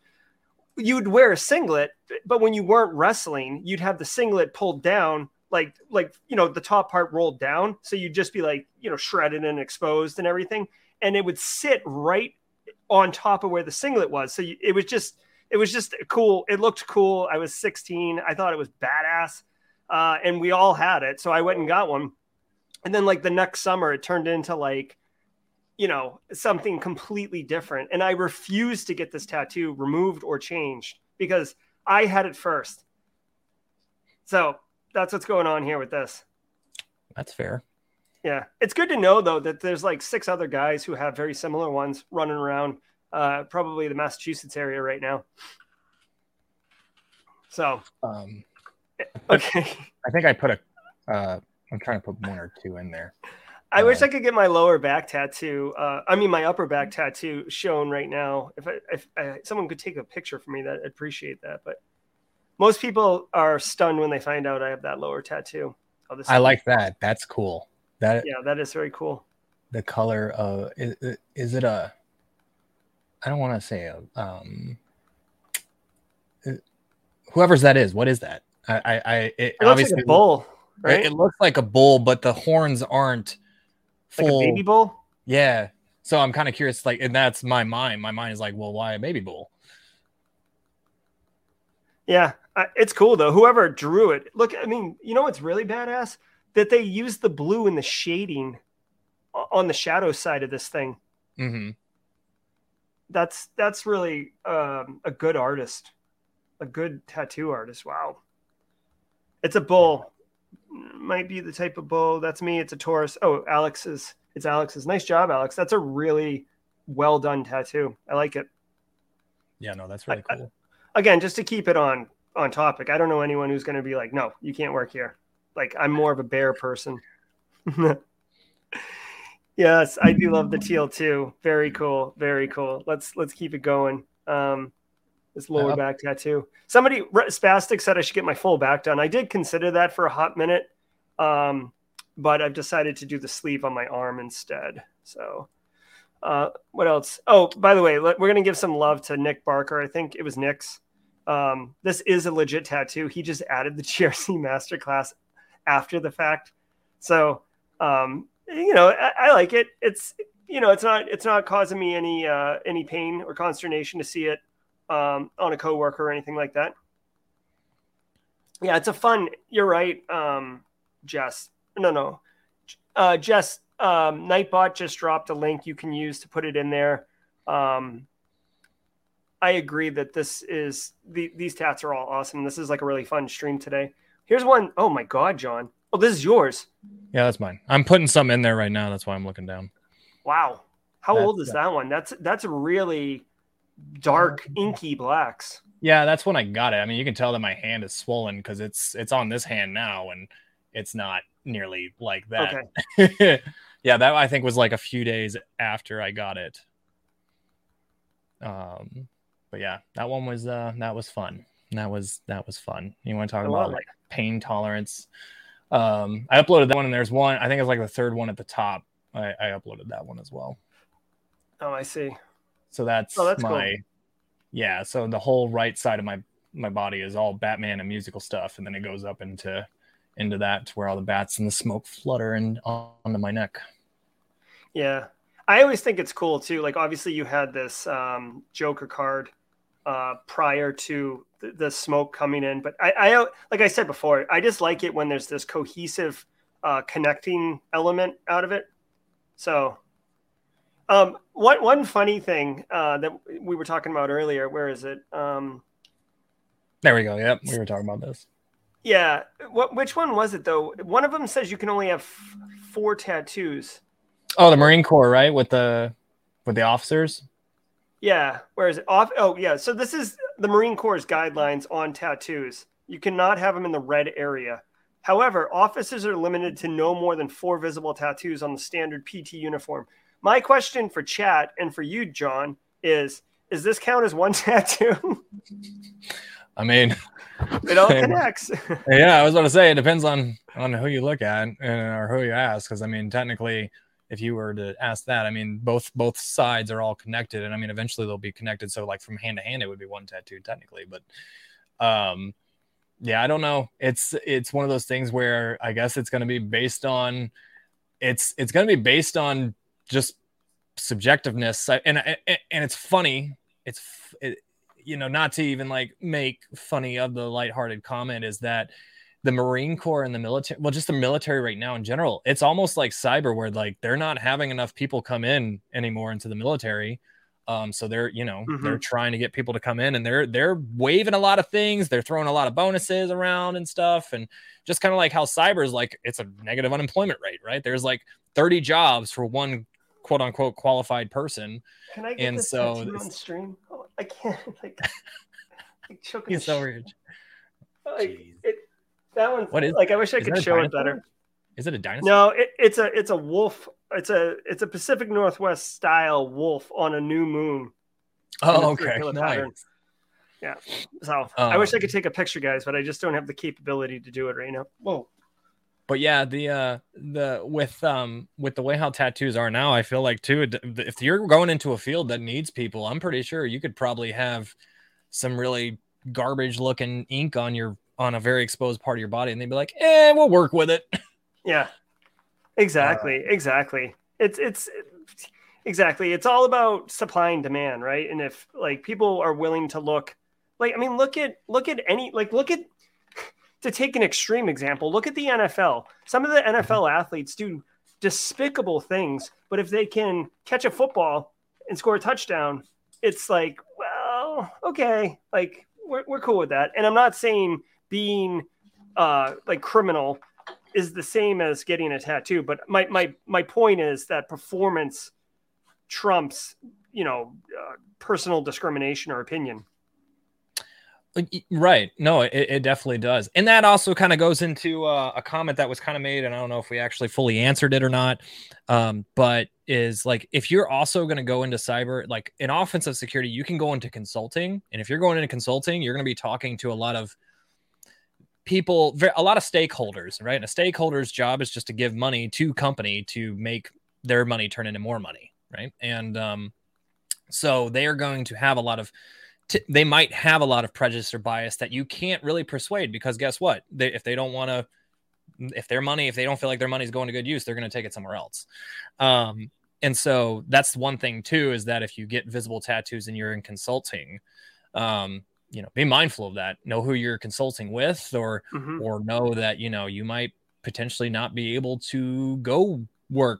you'd wear a singlet, but when you weren't wrestling, you'd have the singlet pulled down, like, like, you know, the top part rolled down. So you'd just be like, you know, shredded and exposed and everything. And it would sit right on top of where the singlet was. So you, it was just, it was just cool. It looked cool. I was sixteen. I thought it was badass. Uh, and we all had it. So I went and got one. And then like the next summer, it turned into like, you know, something completely different. And I refused to get this tattoo removed or changed because I had it first. So that's what's going on here with this. That's fair. Yeah. It's good to know, though, that there's like six other guys who have very similar ones running around. Uh, probably the Massachusetts area right now. So, um, okay. I think I put a, uh, I'm trying to put one or two in there. I uh, wish I could get my lower back tattoo. Uh, I mean, my upper back tattoo shown right now. If I, if I, someone could take a picture for me, that I'd appreciate that. But most people are stunned when they find out I have that lower tattoo. Oh, this I like that. That's cool. That yeah, that is very cool. The color of, is, is it a, I don't want to say, um, whoever's that is. What is that? I, I, I it, it obviously looks like a bull, right? It, it looks like a bull, but the horns aren't full. Like a baby bull? Yeah. So I'm kind of curious. Like, and that's my mind. My mind is like, well, why a baby bull? Yeah, I, it's cool though. Whoever drew it, look. I mean, you know what's really badass? That they use the blue in the shading on the shadow side of this thing. Mm-hmm. That's that's really um, a good artist, a good tattoo artist. Wow. It's a bull. Might be the type of bull. That's me. It's a Taurus. Oh, Alex's. It's Alex's. Nice job, Alex. That's a really well done tattoo. I like it. Yeah, no, that's really I, cool. I, again, just to keep it on on topic, I don't know anyone who's going to be like, no, you can't work here. Like, I'm more of a bear person. Yes, I do love the teal too. Very cool, very cool. Let's let's keep it going. Um, this lower yep. back tattoo. Somebody Spastic said I should get my full back done. I did consider that for a hot minute, um, but I've decided to do the sleeve on my arm instead. So, uh, what else? Oh, by the way, let, we're gonna give some love to Nick Barker. I think it was Nick's. Um, this is a legit tattoo. He just added the G R C masterclass after the fact. So. Um, You know, I, I like it. It's, you know, it's not, it's not causing me any, uh, any pain or consternation to see it, um, on a coworker or anything like that. Yeah. It's a fun, you're right. Um, Jess, no, no, uh, Jess, um, Nightbot just dropped a link you can use to put it in there. Um, I agree that this is the, these tats are all awesome. This is like a really fun stream today. Here's one. Oh my God, John. Oh, this is yours. Yeah, that's mine. I'm putting some in there right now. That's why I'm looking down. Wow. How that's, old is that one? That's that's really dark, inky blacks. Yeah, that's when I got it. I mean, you can tell that my hand is swollen because it's it's on this hand now and it's not nearly like that. Okay. Yeah, that I think was like a few days after I got it. Um, but yeah, that one was uh that was fun. That was that was fun. You want to talk I about like pain tolerance? Um, I uploaded that one, and there's one, I think it's like the third one at the top. I, I uploaded that one as well. Oh, I see. So that's, oh, that's my, cool. Yeah. So the whole right side of my, my body is all Batman and musical stuff. And then it goes up into, into that to where all the bats and the smoke flutter and onto my neck. Yeah. I always think it's cool too. Like obviously you had this, um, Joker card, uh, prior to the, the smoke coming in. But I, I, like I said before, I just like it when there's this cohesive uh, connecting element out of it. So um, one, one funny thing uh, that we were talking about earlier, where is it? Um, there we go. Yep. We were talking about this. Yeah. What, which one was it though? One of them says you can only have f- four tattoos. Oh, the Marine Corps, right? With the, with the officers. Yeah. Where is it? Off. Oh, yeah. So this is the Marine Corps' guidelines on tattoos. You cannot have them in the red area. However, officers are limited to no more than four visible tattoos on the standard P T uniform. My question for chat and for you, John, is, is this count as one tattoo? I mean, it all connects. Yeah, I was going to say, it depends on, on who you look at and or who you ask. Because, I mean, technically, if you were to ask that, I mean, both both sides are all connected. And, I mean, eventually they'll be connected. So, like, from hand to hand, it would be one tattoo, technically. But, um, yeah, I don't know. It's it's one of those things where I guess it's going to be based on – it's it's going to be based on just subjectiveness. And, and, and it's funny. It's it, – you know, not to even like make funny of the lighthearted comment, is that the Marine Corps and the military, well, just the military right now in general, it's almost like cyber where like they're not having enough people come in anymore into the military. Um, so they're, you know, mm-hmm. they're trying to get people to come in, and they're, they're waiving a lot of things. They're throwing a lot of bonuses around and stuff. And just kind of like how cyber is like, it's a negative unemployment rate, right? There's like thirty jobs for one quote unquote qualified person. Can I get and this so on stream? Oh, I can't like, like choking. It's so weird. Like, it, that one's what is, like I wish I could show it better. Is it a dinosaur? No, it, it's a it's a wolf. It's a it's a Pacific Northwest style wolf on a new moon. Oh, okay. Nice. Yeah. So um, I wish I could take a picture, guys, but I just don't have the capability to do it right now. Whoa. But yeah, the uh, the with um with the way how tattoos are now, I feel like too, if you're going into a field that needs people, I'm pretty sure you could probably have some really garbage looking ink on your on a very exposed part of your body, and they'd be like, "Eh, we'll work with it." Yeah, exactly, uh, exactly. It's it's exactly. It's all about supply and demand, right? And if like people are willing to look, like I mean, look at look at any like look at. To take an extreme example, look at the N F L. Some of the N F L athletes do despicable things, but if they can catch a football and score a touchdown, it's like, well, okay, like we're we're cool with that. And I'm not saying being uh, like criminal is the same as getting a tattoo, but my my my point is that performance trumps, you know, uh, personal discrimination or opinion. Right. No, it, it definitely does. And that also kind of goes into uh, a comment that was kind of made, and I don't know if we actually fully answered it or not, um, but is like, if you're also going to go into cyber, like in offensive security, you can go into consulting. And if you're going into consulting, you're going to be talking to a lot of people, a lot of stakeholders, right? And a stakeholder's job is just to give money to company to make their money turn into more money, right? And um, so they are going to have a lot of T- they might have a lot of prejudice or bias that you can't really persuade, because guess what? They, if they don't want to, if their money, if they don't feel like their money is going to good use, they're going to take it somewhere else. Um, and so that's one thing too, is that if you get visible tattoos and you're in consulting, um, you know, be mindful of that. Know who you're consulting with, or, mm-hmm. or know that, you know, you might potentially not be able to go work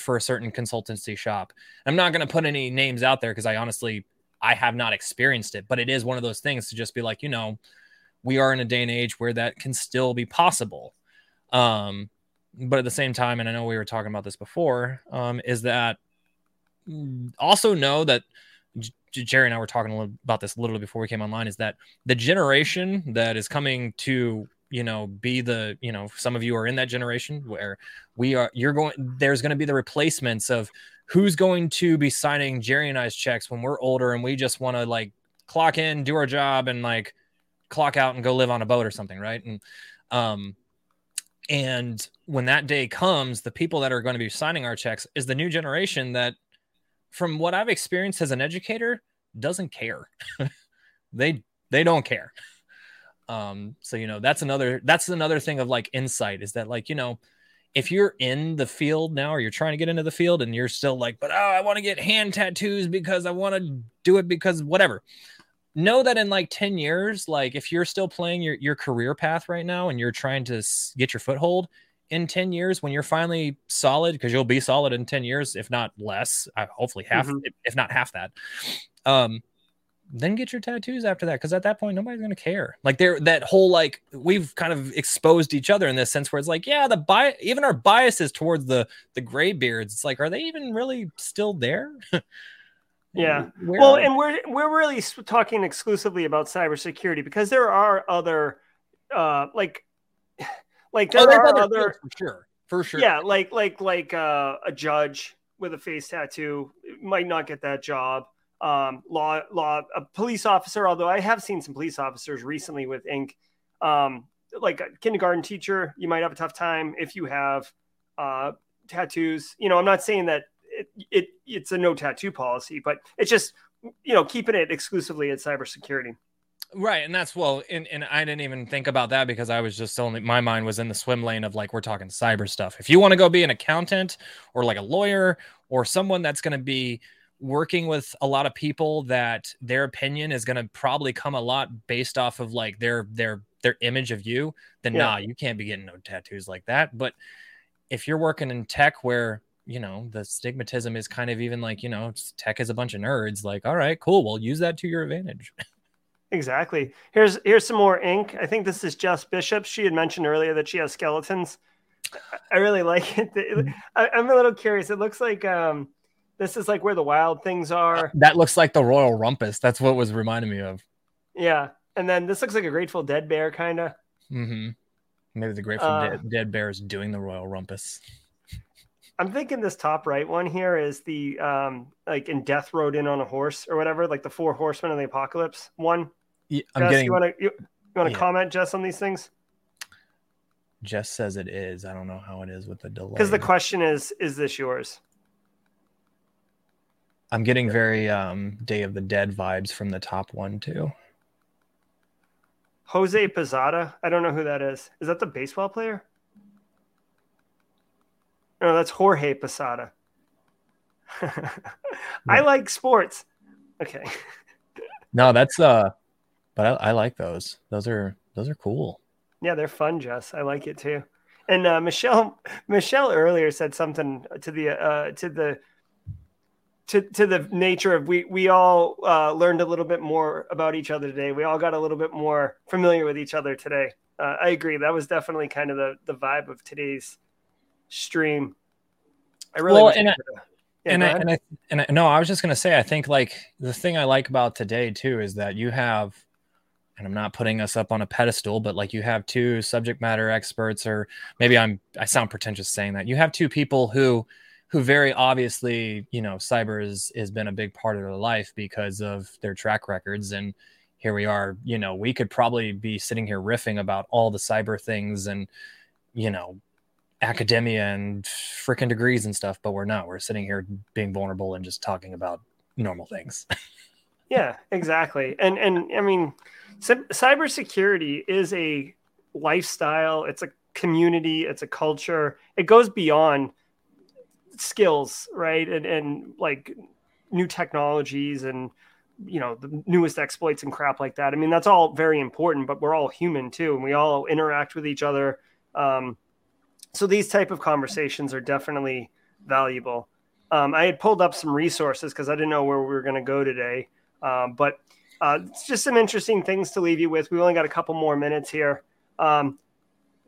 for a certain consultancy shop. I'm not going to put any names out there, because I honestly, I have not experienced it, but it is one of those things to just be like, you know, we are in a day and age where that can still be possible. Um, but at the same time, and I know we were talking about this before, um, is that also know that Jerry and I were talking a little about this a little before we came online, is that the generation that is coming to, you know, be the, you know, some of you are in that generation where we are, you're going, there's going to be the replacements of, who's going to be signing Jerry and I's checks when we're older and we just want to like clock in, do our job, and like clock out and go live on a boat or something, right? And um, and when that day comes, the people that are going to be signing our checks is the new generation that, from what I've experienced as an educator, doesn't care. they they don't care. Um, so you know that's another that's another thing of like insight, is that like, you know, if you're in the field now, or you're trying to get into the field, and you're still like, but oh, I want to get hand tattoos because I want to do it because whatever. Know that in like ten years, like if you're still playing your, your career path right now and you're trying to get your foothold, in ten years, when you're finally solid, because you'll be solid in ten years, if not less, hopefully half, mm-hmm. if not half that, um, then get your tattoos after that, because at that point nobody's gonna care. Like there, that whole like we've kind of exposed each other in this sense where it's like, yeah, the bi even our biases towards the the gray beards, it's like, are they even really still there? Yeah. Where well, and we're we're really talking exclusively about cybersecurity because there are other uh like like there oh, are other, other for sure for sure yeah like like like uh, a judge with a face tattoo might not get that job. Um, law, law, a police officer, although I have seen some police officers recently with ink, um, like a kindergarten teacher, you might have a tough time if you have, uh, tattoos. You know, I'm not saying that it, it it's a no tattoo policy, but it's just, you know, keeping it exclusively at cybersecurity. Right. And that's, well, and, and I didn't even think about that because I was just only, my mind was in the swim lane of like, we're talking cyber stuff. If you want to go be an accountant or like a lawyer or someone that's going to be working with a lot of people that their opinion is going to probably come a lot based off of like their, their, their image of you, then yeah. nah, you can't be getting no tattoos like that. But if you're working in tech where, you know, the stigmatism is kind of even like, you know, tech is a bunch of nerds, like, all right, cool. Well, use that to your advantage. Exactly. Here's, here's some more ink. I think this is Jess Bishop. She had mentioned earlier that she has skeletons. I really like it. I, I'm a little curious. It looks like, um, this is like where the wild things are. That looks like the Royal Rumpus. That's what it was reminding me of. Yeah. And then this looks like a Grateful Dead bear, kind of. Mm-hmm. Maybe the Grateful uh, Dead, Dead bear is doing the Royal Rumpus. I'm thinking this top right one here is the, um, like in Death Rode in on a Horse or whatever, like the Four Horsemen of the Apocalypse one. Yeah, I'm Jess, getting... you want to you, you want to yeah. comment, Jess, on these things? Jess says it is. I don't know how it is with the delay. Because the question is, is this yours? I'm getting very um, Day of the Dead vibes from the top one, too. Jose Posada. I don't know who that is. Is that the baseball player? No, that's Jorge Posada. Yeah. I like sports. Okay. No, that's uh, but I, I like those. Those are those are cool. Yeah, they're fun, Jess. I like it, too. And uh, Michelle Michelle earlier said something to the uh, to the. To, to the nature of we we all uh, learned a little bit more about each other today. We all got a little bit more familiar with each other today. Uh, I agree. That was definitely kind of the, the vibe of today's stream. I really well, and I, yeah, and, I, and I and I no, I was just gonna say I think like the thing I like about today too is that you have, and I'm not putting us up on a pedestal, but like you have two subject matter experts, or maybe I'm I sound pretentious saying that you have two people who. who very obviously, you know, cyber is, has been a big part of their life because of their track records. And here we are, you know, we could probably be sitting here riffing about all the cyber things and, you know, academia and freaking degrees and stuff, but we're not, we're sitting here being vulnerable and just talking about normal things. Yeah, exactly. And, and I mean, cybersecurity is a lifestyle. It's a community. It's a culture. It goes beyond skills, right? And, and like new technologies and, you know, the newest exploits and crap like that. I mean, that's all very important, but we're all human too. And we all interact with each other. Um, so these type of conversations are definitely valuable. Um, I had pulled up some resources cause I didn't know where we were going to go today. Um, but uh, it's just some interesting things to leave you with. We've only got a couple more minutes here. Um,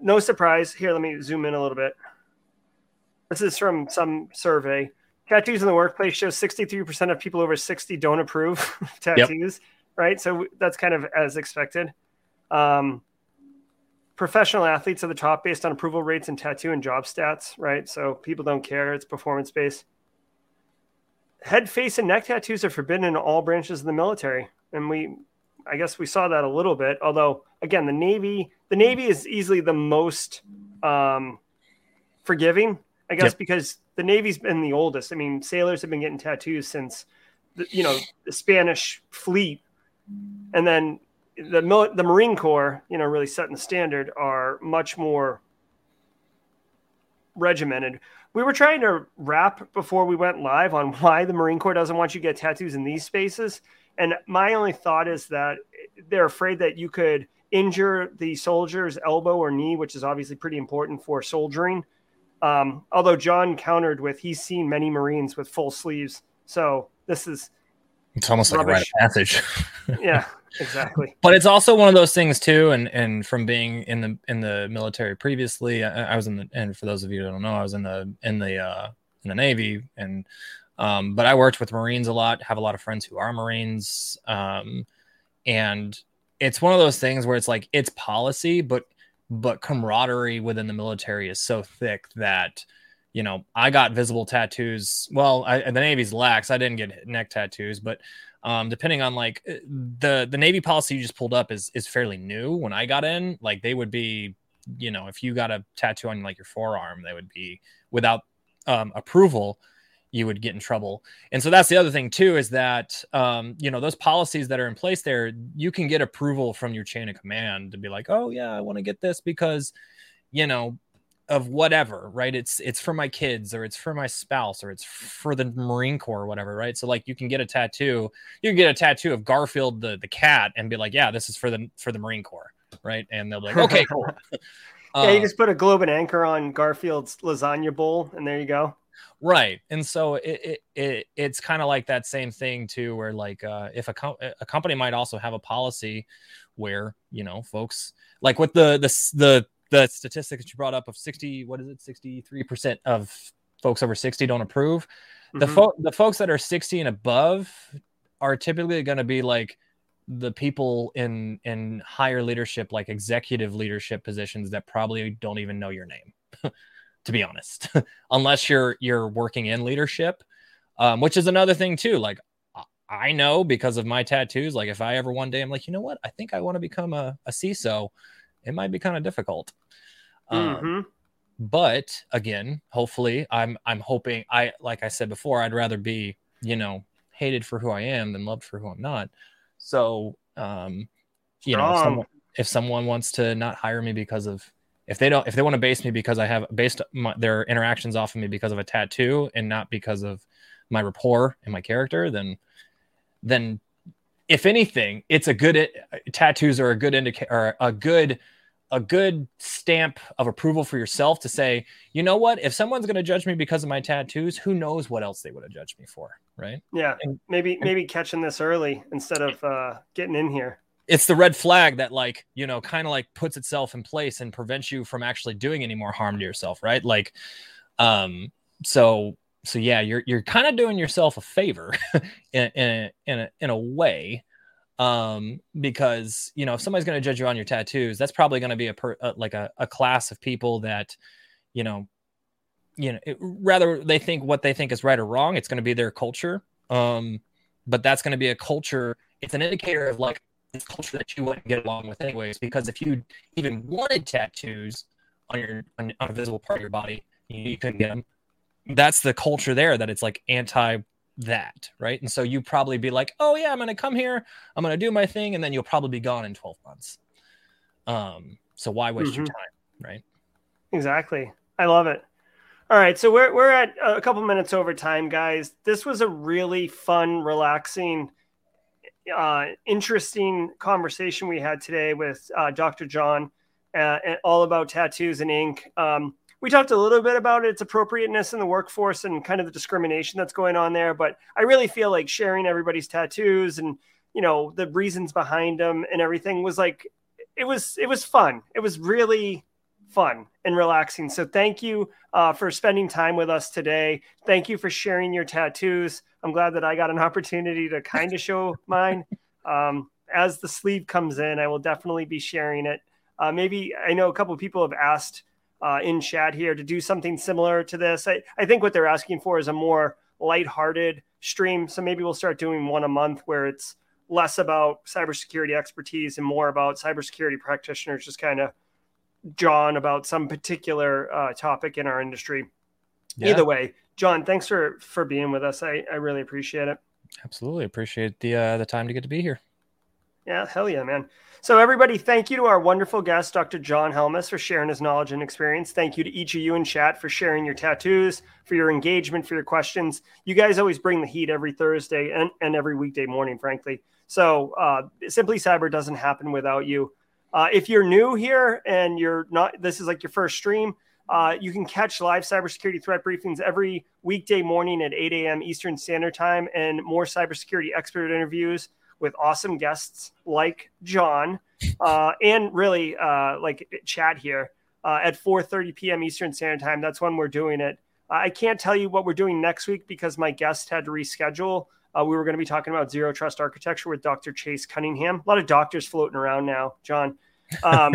no surprise here. Let me zoom in a little bit. This is from some survey. Tattoos in the workplace shows sixty-three percent of people over sixty don't approve of tattoos, yep. Right? So that's kind of as expected. Um, professional athletes are the top based on approval rates and tattoo and job stats, right? So people don't care. It's performance-based. Head, face, and neck tattoos are forbidden in all branches of the military. And we, I guess we saw that a little bit. Although, again, the Navy, the Navy is easily the most um, forgiving, I guess, yep. Because the Navy's been the oldest. I mean, sailors have been getting tattoos since, the, you know, the Spanish fleet. And then the mil- the Marine Corps, you know, really setting the standard, are much more regimented. We were trying to wrap before we went live on why the Marine Corps doesn't want you to get tattoos in these spaces. And my only thought is that they're afraid that you could injure the soldier's elbow or knee, which is obviously pretty important for soldiering. Um, although John countered with he's seen many Marines with full sleeves. So this is It's almost rubbish. Like a rite of passage. Yeah, exactly. But it's also one of those things too, and and from being in the in the military previously, I, I was in the, and for those of you who don't know, I was in the in the uh, in the Navy, and um, but I worked with Marines a lot, have a lot of friends who are Marines, um, and it's one of those things where it's like it's policy, but but camaraderie within the military is so thick that. You know, I got visible tattoos. Well, I, the Navy's lax. I didn't get neck tattoos, but um, depending on like the the Navy policy you just pulled up is is fairly new. When I got in, like they would be, you know, if you got a tattoo on like your forearm, they would be without um, approval, you would get in trouble. And so that's the other thing too, is that um, you know, those policies that are in place there, you can get approval from your chain of command to be like, oh yeah, I want to get this because, you know. Of whatever, right? It's, it's for my kids or it's for my spouse or it's for the Marine Corps or whatever. Right. So like you can get a tattoo, you can get a tattoo of Garfield, the, the cat and be like, yeah, this is for the, for the Marine Corps. Right. And they'll be like, okay, cool. uh, yeah, you just put a globe and anchor on Garfield's lasagna bowl and there you go. Right. And so it, it, it it's kind of like that same thing too, where like uh, if a, co- a company might also have a policy where, you know, folks like with the, the, the, the statistics you brought up of sixty, what is it? sixty-three percent of folks over sixty don't approve. Mm-hmm. The, fo- the folks that are sixty and above are typically going to be like the people in, in higher leadership, like executive leadership positions that probably don't even know your name, to be honest, unless you're, you're working in leadership, um, which is another thing too. Like I know because of my tattoos, like if I ever one day, I'm like, you know what? I think I want to become a, a C I S O. It might be kind of difficult. Mm-hmm. Um, but again, hopefully I'm, I'm hoping I, like I said before, I'd rather be, you know, hated for who I am than loved for who I'm not. So, um, you know, if someone, if someone wants to not hire me because of, if they don't, if they want to base me because I have based my, their interactions off of me because of a tattoo and not because of my rapport and my character, then, then if anything, it's a good, it, tattoos are a good indicator, or a good, a good stamp of approval for yourself to say, you know what, if someone's going to judge me because of my tattoos, who knows what else they would have judged me for. Right. Yeah. And, maybe, and, maybe catching this early instead of uh, getting in here. It's the red flag that like, you know, kind of like puts itself in place and prevents you from actually doing any more harm to yourself. Right. Like, um, so, so yeah, you're, you're kind of doing yourself a favor in, in, in a, in a way. Um, because, you know, if somebody's going to judge you on your tattoos, that's probably going to be a, per, a like a, a class of people that, you know, you know, it, rather they think what they think is right or wrong. It's going to be their culture. Um, but that's going to be a culture. It's an indicator of like this culture that you wouldn't get along with anyways, because if you even wanted tattoos on your, on, on a visible part of your body, you, you couldn't get them. That's the culture there that it's like anti that. Right. And so you probably be like, oh yeah, I'm going to come here. I'm going to do my thing. And then you'll probably be gone in twelve months. Um, so why waste mm-hmm. your time? Right. Exactly. I love it. All right. So we're, we're at a couple minutes over time, guys. This was a really fun, relaxing, uh, interesting conversation we had today with uh, Doctor John uh, and all about tattoos and ink. Um, We talked a little bit about its appropriateness in the workforce and kind of the discrimination that's going on there. But I really feel like sharing everybody's tattoos and, you know, the reasons behind them and everything was like, it was, it was fun. It was really fun and relaxing. So thank you uh, for spending time with us today. Thank you for sharing your tattoos. I'm glad that I got an opportunity to kind of show mine. Um, as the sleeve comes in, I will definitely be sharing it. Uh, maybe I know a couple of people have asked Uh, in chat here to do something similar to this. I, I think what they're asking for is a more lighthearted stream. So maybe we'll start doing one a month where it's less about cybersecurity expertise and more about cybersecurity practitioners, just kind of John about some particular uh, topic in our industry. Yeah. Either way, John, thanks for, for being with us. I, I really appreciate it. Absolutely. Appreciate the, uh, the time to get to be here. Yeah, hell yeah, man. So everybody, thank you to our wonderful guest, Doctor John Helmus, for sharing his knowledge and experience. Thank you to each of you in chat for sharing your tattoos, for your engagement, for your questions. You guys always bring the heat every Thursday and, and every weekday morning, frankly. So uh, Simply Cyber doesn't happen without you. Uh, if you're new here and you're not, this is like your first stream, Uh, you can catch live cybersecurity threat briefings every weekday morning at eight a m Eastern Standard Time, and more cybersecurity expert interviews with awesome guests like John uh, and really uh, like Chad here uh, at four thirty p m Eastern Standard Time. That's when we're doing it. Uh, I can't tell you what we're doing next week because my guest had to reschedule. Uh, we were going to be talking about zero trust architecture with Doctor Chase Cunningham. A lot of doctors floating around now, John. um,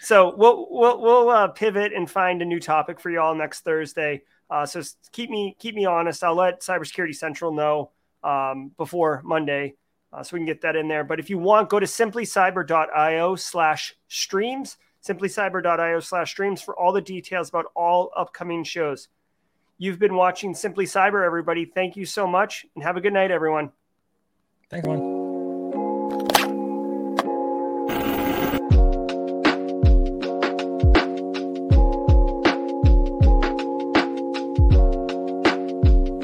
so we'll we'll, we'll uh, pivot and find a new topic for y'all next Thursday. Uh, so keep me keep me honest. I'll let Cybersecurity Central know um, before Monday uh, so we can get that in there. But if you want, go to simply cyber dot io slash streams, simply cyber dot io slash streams for all the details about all upcoming shows. You've been watching Simply Cyber, everybody. Thank you so much, and have a good night, everyone. Thanks, everyone.